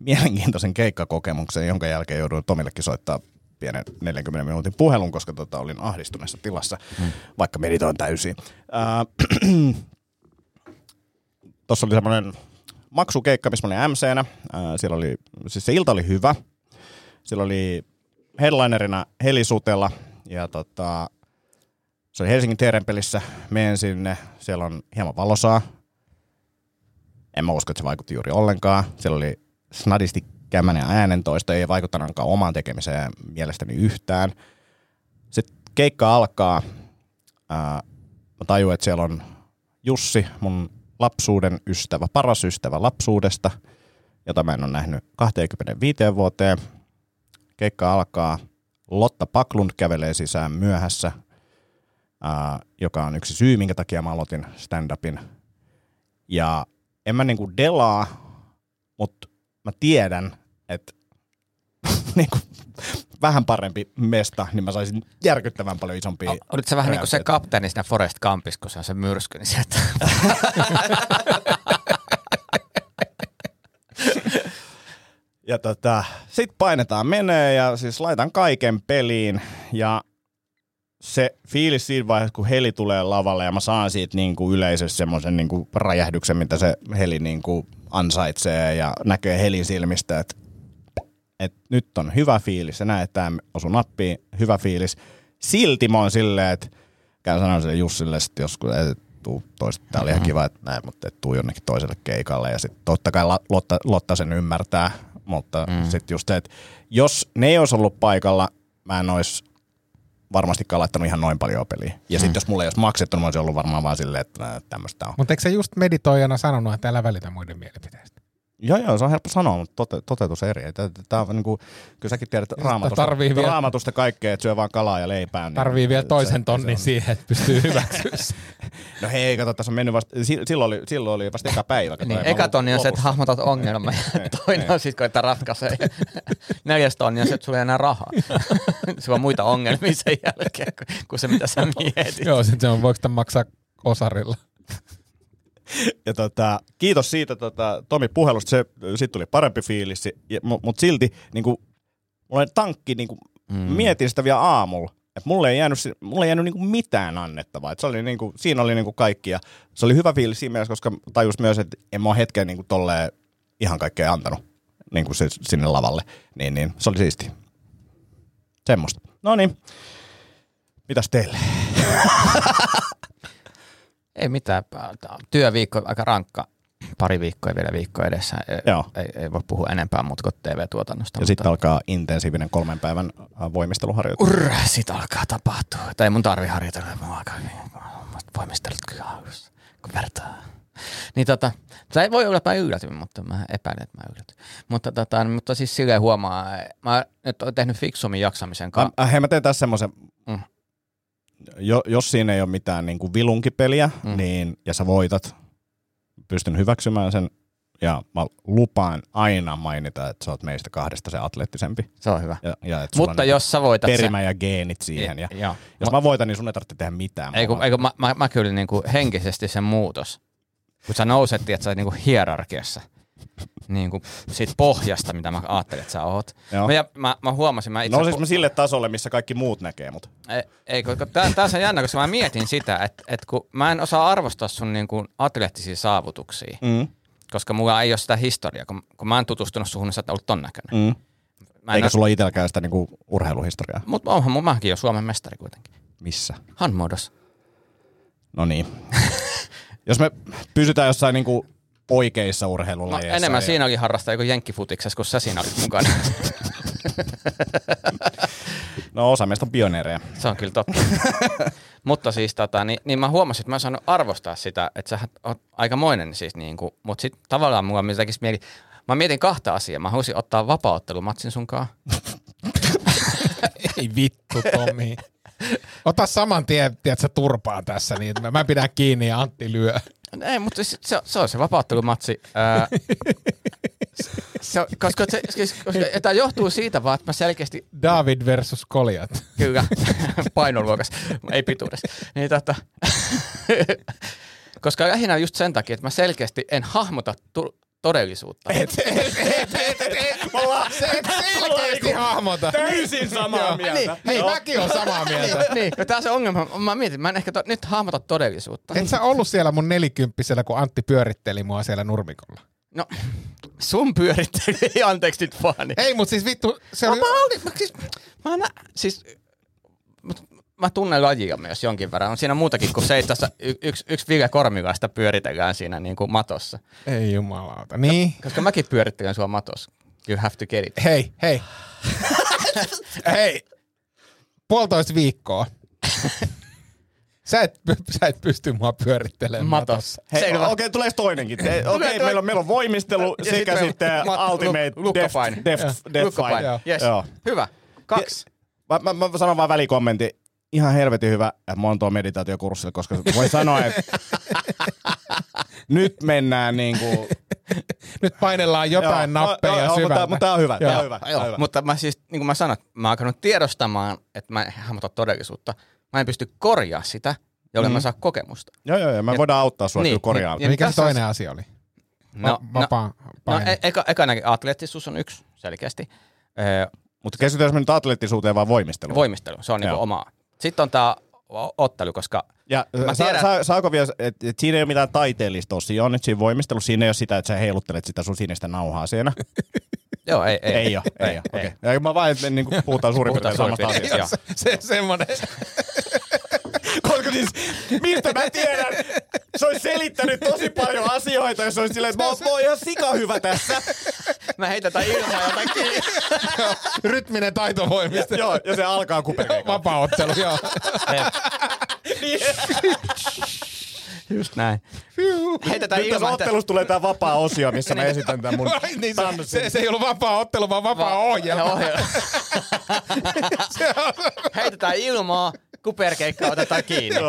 mielenkiintoisen keikkakokemuksen, jonka jälkeen jouduin Tomillekin soittaa pienen 40 minuutin puhelun, koska olin ahdistuneessa tilassa, vaikka meditoin täysin. Tuossa oli semmoinen maksukeikka, missä mä olin MC-nä. Siellä oli, siis se ilta oli hyvä. Siellä oli headlinerina Heli Suutela ja se oli Helsingin Tierenpelissä. Meen sinne. Siellä on hieman valosaa. En mä usko, että se vaikutti juuri ollenkaan. Siellä oli snadisti kämmäinen äänentoisto. Ei vaikuttanut ainakaan omaan tekemiseen mielestäni yhtään. Sitten keikka alkaa. Mä tajuin, että siellä on Jussi, mun lapsuuden ystävä, paras ystävä lapsuudesta, jota mä en ole nähnyt 25 vuoteen. Keikka alkaa. Lotta Paklun kävelee sisään myöhässä, joka on yksi syy, minkä takia mä aloitin stand-upin. Ja en mä niinku delaa, mutta mä tiedän, että niinku vähän parempi mesta, niin mä saisin järkyttävän paljon isompia. Olit sä vähän niin kuin se kapteeni siinä Forest Campissa, kun se on se myrsky, niin sieltä. Ja sit painetaan menee ja siis laitan kaiken peliin ja se fiilis siinä vaiheessa, kun Heli tulee lavalle ja mä saan siitä niinku yleisössä semmoisen niinku räjähdyksen, mitä se Heli niinku ansaitsee ja näkee Helin silmistä, että nyt on hyvä fiilis, ja näet, että osu nappiin, hyvä fiilis. Silti mä oon silleen, että käyn sanoin sille Jussille sitten joskus, että tuu toista, tää oli ihan kiva, että näin, mutta et tuu jonnekin toiselle keikalle. Ja sitten totta kai Lotta sen ymmärtää, mutta sitten just se, että jos ne ei olisi ollut paikalla, mä en olisi varmastikaan laittanut ihan noin paljon peliä. Ja sitten jos mulla ei olisi maksettu, niin mä olisin ollut varmaan vaan silleen, että tämmöistä on. Mutta eikö sä just meditoijana sanonut, että älä välitä muiden mielipiteistä? Joo, se on helppo sanoa, mutta toteutus eri. Tämä on niin kuin, kyllä säkin tiedät raamatusta kaikkea, että syö vaan kalaa ja leipää. Tarvii niin, vielä toisen tonnin siihen, että pystyy hyväksyä. No hei, kato, tässä on mennyt vasta, silloin oli vasta eka päivä. Kato, niin, eka tonni on se, että hahmotat ongelmaa, toinen on sitten, kun että ratkaisee. 4. tonni on se, että sulla ei enää rahaa. Sulla on muita ongelmia sen jälkeen, kuin se mitä sä mietit. Joo, sitten se on, voiko tämän maksaa osarilla? Ja kiitos siitä Tomi puhelusta, siitä tuli parempi fiilis, mutta silti niinku, mulla oli tankki, niinku, mietin sitä vielä aamulla, Et mulle ei jäänyt niinku mitään annettavaa. Et se oli niinku, siinä oli niinku kaikki ja se oli hyvä fiilis siinä mielessä, koska tajus myös, että en mä ole hetkeen niinku tolleen ihan kaikkea antanut niinku se, sinne lavalle. Niin, se oli siistiä. Semmosta. No niin. Mitäs teille? Ei mitään. Työviikko aika rankka. Pari viikkoa vielä viikkoa edessä. Ei voi puhua enempää mutkot TV-tuotannosta. Ja sitten alkaa intensiivinen 3 päivän voimisteluharjoitus. Sit alkaa tapahtua. Tai ei mun tarvi harjoitella. Mun alkaa voimistelut kyllä alussa. Kun vertaa. Niin tämä ei voi olla, että mä yllätyn, mutta mä epäilen, että mä yllätyn. Mutta siis silleen huomaa, mä nyt oon tehnyt fiksummin jaksamisen kanssa. Hei, mä teen tässä semmoisen. Mm. Jos siinä ei ole mitään niin kuin vilunkipeliä, niin, ja sä voitat, pystyn hyväksymään sen, ja mä lupaan aina mainita, että sä oot meistä kahdesta se atleettisempi. Se on hyvä. Ja mutta jos sä voitat perimä ja geenit siihen. Ja jos mä voitan, niin sun ei tarvitse tehdä mitään. Mä kyllä niin kuin henkisesti sen muutos. Kun sä nousettiin, että sä olet niinku hierarkiassa niinku siitä pohjasta, mitä mä ajattelin, että sä oot. Mä huomasin, mä itse... No siis mä sille tasolle, missä kaikki muut näkee mut. Ei, koska tässä on jännä, koska mä mietin sitä, että kun mä en osaa arvostaa sun niinku atleettisia saavutuksia, koska mulla ei ole sitä historiaa. Kun mä en tutustunut suhun, niin sä oot ollut ton näköinen. Eikä sulla ole itselläkään sitä niinku urheiluhistoriaa. Mutta onhan mun mäkin jo Suomen mestari kuitenkin. Missä? Handmuodossa. No niin. Jos me pysytään jossain niinku oikeissa urheilulajeissa. No enemmän siinä oli harrastaa joku jenkkifutiksessa, kun sä siinä olit mukana. No osa meistä on pioneereja. Se on kyllä totta. Mutta siis niin mä huomasin, että mä en saanut arvostaa sitä, että sä oot aikamoinen siis niinku, mutta sit tavallaan mulla mitäkin mieli, mä mietin 2 asiaa. Mä halusin ottaa vapaa-ottelumatsin sunkaan. Ei vittu, Tomi. Ota saman tien, tiedätkö, turpaan tässä, niin mä pidän kiinni ja Antti lyö. Ei, mutta se on se vapauttelumatsi. Koska tämä johtuu siitä vaan, että mä selkeästi... David versus Goliat. Kyllä, painoluokas, ei pituudessa. Niin, koska lähinnä just sen takia, että mä selkeästi en hahmota todellisuutta. Selkeästi hahmota. Täysin samaa mieltä. Hei, mäkin on samaa mieltä. Niin, tää on se ongelma. Mä mietin, mä en ehkä nyt hahmota todellisuutta. Et sä ollut siellä mun 40-sellä, kun Antti pyöritteli mua siellä nurmikolla? No, sun pyöritteli, anteeksi nyt vaan. Ei, mut siis vittu, se oli... Mä tunnen lajia myös jonkin verran. On siinä muutakin kuin se, että yksi Ville Kormila sitä pyöritellään siinä niin kuin matossa. Ei jumalauta. Niin. Koska mäkin pyörittelen sua matossa. You have to get it. Hei. Hei. 1,5 viikkoa. Sä et pysty mua pyörittelemään matossa. Okei, tulee toinenkin. Okei, meillä on voimistelu sekä sitten ultimate death fight. Yes. Hyvä. 2. Mä sanon vaan välikommentin. Ihan helvetin hyvä, että mä oon tuo meditaatiokurssilla, koska voi sanoa, että nyt mennään niinku... Nyt painellaan jotain nappeja syvällä. Mutta tää on hyvä, tää on hyvä. Mutta mä siis, niin kuin mä sanon, mä oon alkanut tiedostamaan, että mä en hahmota todellisuutta. Mä en pysty korjaa sitä, jolloin mä saan kokemusta. Joo, me voidaan auttaa sua niin, korjaa. Ja mikä se toinen asia oli? Ekanakin atleettisuus on 1, selkeästi. Mutta keskitytään me nyt atleettisuuteen vaan voimisteluun. Voimistelu, se on niinku omaa. Sitten on tämä ottelu, koska... Ja mä tiedän, saako vielä, että siinä ei ole mitään taiteellista osia, on nyt siinä voimistelu, siinä ei ole sitä, että sä heiluttelet sitä sun sinistä nauhaa siinä. Joo, ei. Ei ole, okei. Ja mä vaan, että niin puhutaan suurin piirtein samasta asiasta. Se on semmoinen... Koska siis, mistä mä tiedän, se olisi selittänyt tosi paljon asioita, jos olisi silleen, että mä oon ihan sikahyvä tässä. Mä heitän tämän ilmaa jotakin. Rytminen taitovoimista. Joo, ja se alkaa kuperkeikalla. Vapaaottelu, joo. Just näin. Heitetään ilmaa. Nyt tässä ottelussa tulee tää vapaa-osio, missä mä esitän tämän mun tanssin. Se ei ollut vapaa-ottelu, vaan vapaa-ohjelma. Heitetään ilmaa. Kuperkeikka otetaan kiinni.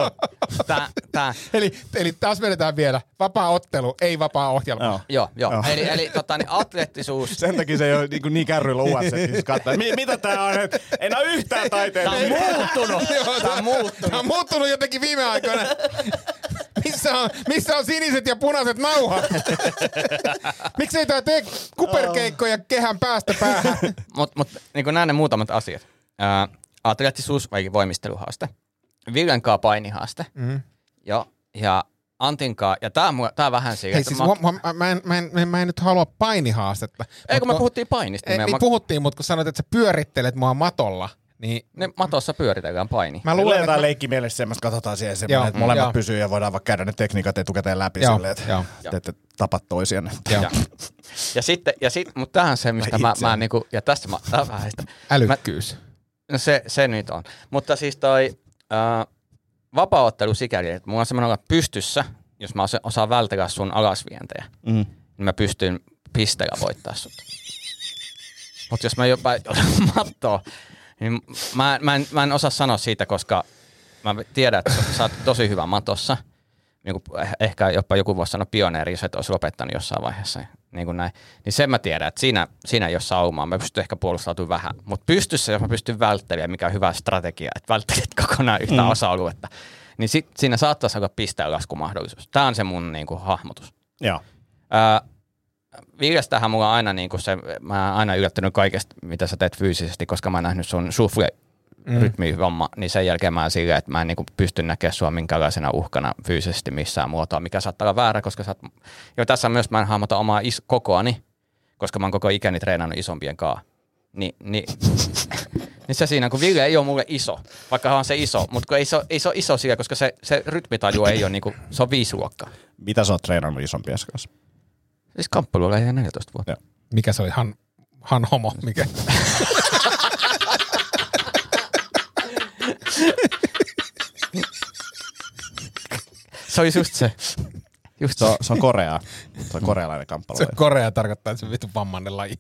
Eli taas vedetään vielä. Vapaa ottelu, ei vapaa ohjelma. Joo. Eli atleettisuus. Sen takia se ei ole niin kärryillä uudessa. Mitä tää on? En ole yhtään taiteella. Tää on muuttunut jotenkin viime aikoina. Missä on siniset ja punaiset nauhat? Miksei tää tee kuperkeikkoja kehän päästä päähän? Mutta niin kuin nämä ne muutamat asiat. atleettisuus- vai voimisteluhaaste. Villen kaa painihaaste. Mm. Joo, ja Antinkaan, ja tää vähän siitä. Hei, siis mä en nyt halua painihaastetta. Ei, kun me puhuttiin painista. Ei, puhuttiin, mutta kun sanoit, että sä pyörittelet mua matolla, niin... Ne matossa pyöritellään paini. Mä luulen, että... leikkimielessä semmoista, katsotaan siihen semmoinen, että molemmat pysyy ja voidaan vaikka käydä ne tekniikat etukäteen läpi silleen, että te ette tapa toisianne. Ja sitten, mutta tämähän se, mistä mä niinku, ja tässä mä, tää vähän sitä. Älykkyys. No se nyt on. Mutta siis toi... vapaa-ottelu sikäli, että mulla on semmoinen olla pystyssä, jos mä osaan vältellä sun alasvientejä, niin mä pystyn pisteellä voittaa sut. Mutta jos mä jopa otan mattoa, niin mä en osaa sanoa siitä, koska mä tiedän, että sä oot tosi hyvä matossa. Niin ehkä jopa joku voisi sanoa pioneeri, jos et olisi lopettanut jossain vaiheessa. Niin, näin. Niin sen mä tiedän, että siinä ei ole saumaa. Mä pystyn ehkä puolustautumaan vähän. Mutta pystyssä, jos mä pystyn välttelemään, mikä on hyvä strategia, että välttelet kokonaan yhtä osa-aluetta, niin siinä saattaisi olla pisteenlaskumahdollisuus. Tämä on se mun niin kuin, hahmotus. Villestähän mulla on aina, niin kuin se, mä oon aina yllättynyt kaikesta, mitä sä teet fyysisesti, koska mä oon nähnyt sun sufle rytmihomma, niin sen jälkeen mä silleen, että mä en niinku pysty näkemään sua minkälaisena uhkana fyysisesti missään muotoa, mikä saattaa olla väärä, koska sä oot... Jo tässä myös mä en hahmota omaa kokoani, koska mä oon koko ikäni treenannut isompien kaa. Niin se siinä, kun Ville ei ole mulle iso, vaikka on se iso, mutta ei se ole iso sillä, koska se rytmitaju ei ole niinku, se on 5 luokkaa. Mitä sä oot treenannut isompien kanssa? Siis kamppailulla ei 14 vuotta. Ja. Mikä se oli? Han homo, mikä? Se oli just se. Se on koreaa. Se on korealainen kamppailu. Se korea tarkoittaa, että se vittu vammainen laji.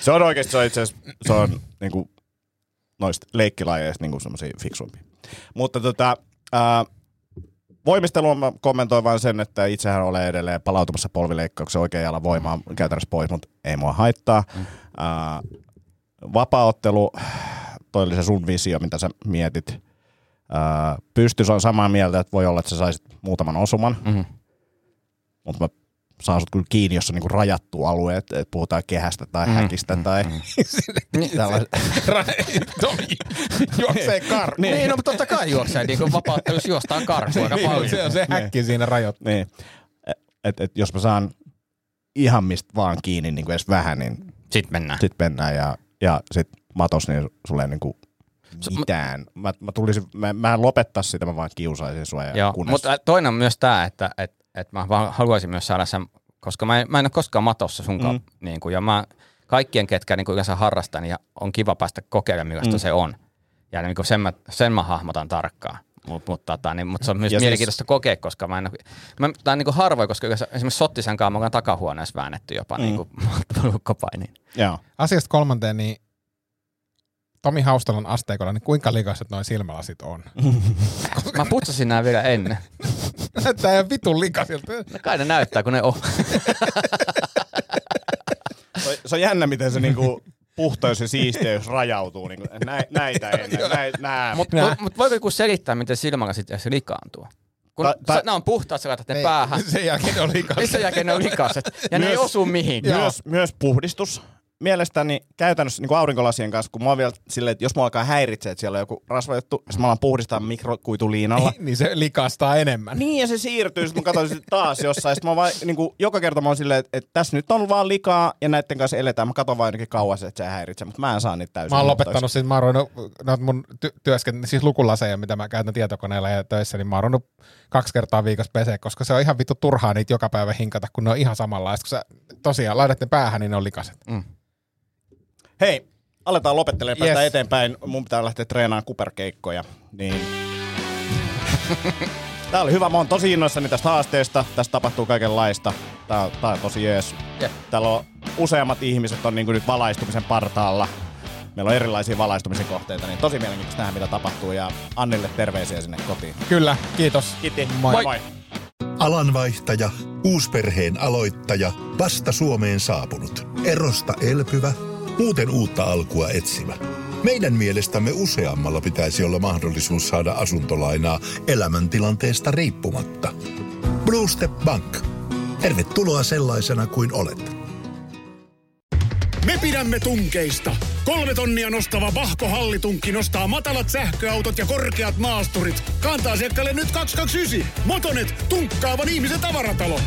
Se on oikeesti, se on niinku noista leikkilajeista niinku semmosia fiksumpia. Mutta voimistelua mä kommentoin vaan sen, että itsehän olen edelleen palautumassa polvileikkauksen oikean jalan voimaa käytännössä pois, mutta ei mua haittaa. Vapaaottelu, toi oli se sun visio, mitä sä mietit. Pystys on samaa mieltä, että voi olla, että sä saisit muutaman osuman. Mm-hmm. Mutta mä saan sut kyllä kiinni, jos on niinku rajattu alue, että puhutaan kehästä tai häkistä tai... Juoksee karkuun. Niin, no totta kai juoksee, niin kun vapauttelus juostaan karkuun aika paljon. Se on se häkki siinä rajoittaa. Niin, että jos mä saan ihan mistä vaan kiinni, niin kuin edes vähän, niin... Sitten mennään ja sit matos, niin sulle ei niinku mitään. Mä en lopettais sitä, mä vaan kiusaisin sua. Joo, kunnes... mutta toinen on myös tää, että mä haluaisin myös saada sen, koska mä en ole koskaan matossa sunkaan. Niinku, ja mä kaikkien, ketkä niinku yleensä harrastan, ja on kiva päästä kokeilemaan, millaista se on. Ja niinku sen mä hahmotan tarkkaan. Mutta se on myös mielenkiintoista kokea, koska tämä on niinku harvoin, koska esimerkiksi Sottisen kanssa me ollaan takahuoneessa väännetty jopa niinku lukkopainiin. Asiasta kolmanteen, niin Tomi Haustalan asteikolla, niin kuinka likaiset noin silmälasit on? Mä putsasin nämä vielä ennen. Näyttää ihan vitun likaisilta. No kai ne näyttää, kun ne on. Se on jännä, miten se niinku... Puhtaus ja siisteys rajautuu. Niin näitä ennen. Mutta voiko joku selittää, miten silmälasit edes likaantuu? Kun nämä on puhtaat, sä laitat ne päähän. Sen jälkeen ne on likaset. Ja ne ei osu mihinkään. Myös puhdistus. Mielestäni käytännössä niin aurinkolasien kanssa, kun mä oon vielä silleen, että jos mua alkaa häiritsee, että siellä on joku rasvajuttu, jos mä alan puhdistaa mikrokuituliinalla. Niin se likastaa enemmän. Niin ja se siirtyy, sit mä katsoin taas jossain. Sit mä vaan, niin kuin, joka kerta mä oon silleen, että tässä nyt on vaan likaa ja näiden kanssa eletään. Mä katon vaan ainakin kauas, että se ei häiritse, mutta mä en saa niitä täysin. Mä oon lopettanut, siis mä oon ruvennut mun siis lukulaseja, mitä mä käytän tietokoneella ja töissä, niin mä oon ruvennut 2 kertaa viikossa pesee, koska se on ihan vittu turhaa niitä joka päivä hinkata, kun ne on ihan samanlaista. Kun sä tosiaan laitat ne päähän, niin ne on likaset. Hei, aletaan lopettelemaan päästä eteenpäin. Mun pitää lähteä treenaamaan kuperkeikkoja. Niin. Tää oli hyvä. Mä oon tosi innoissani tästä haasteesta. Tässä tapahtuu kaikenlaista. Tää on tosi jees. Yeah. Täällä on useammat ihmiset on niinku nyt valaistumisen partaalla. Meillä on erilaisia valaistumisen kohteita. Niin tosi mielenkiintoista nähdä, mitä tapahtuu. Ja Annille terveisiä sinne kotiin. Kyllä, kiitos. Kiitti. Moi. Moi. Alanvaihtaja, uusperheen aloittaja, vasta Suomeen saapunut, erosta elpyvä, muuten uutta alkua etsimä. Meidän mielestämme useammalla pitäisi olla mahdollisuus saada asuntolainaa elämäntilanteesta riippumatta. Blue Step Bank. Tervetuloa sellaisena kuin olet. Me pidämme tunkeista. 3 tonnia nostava Bahko Hallitunkki nostaa matalat sähköautot ja korkeat maasturit. Kanta-asiakkaalle nyt 229. Motonet, tunkkaavan ihmisen tavaratalo.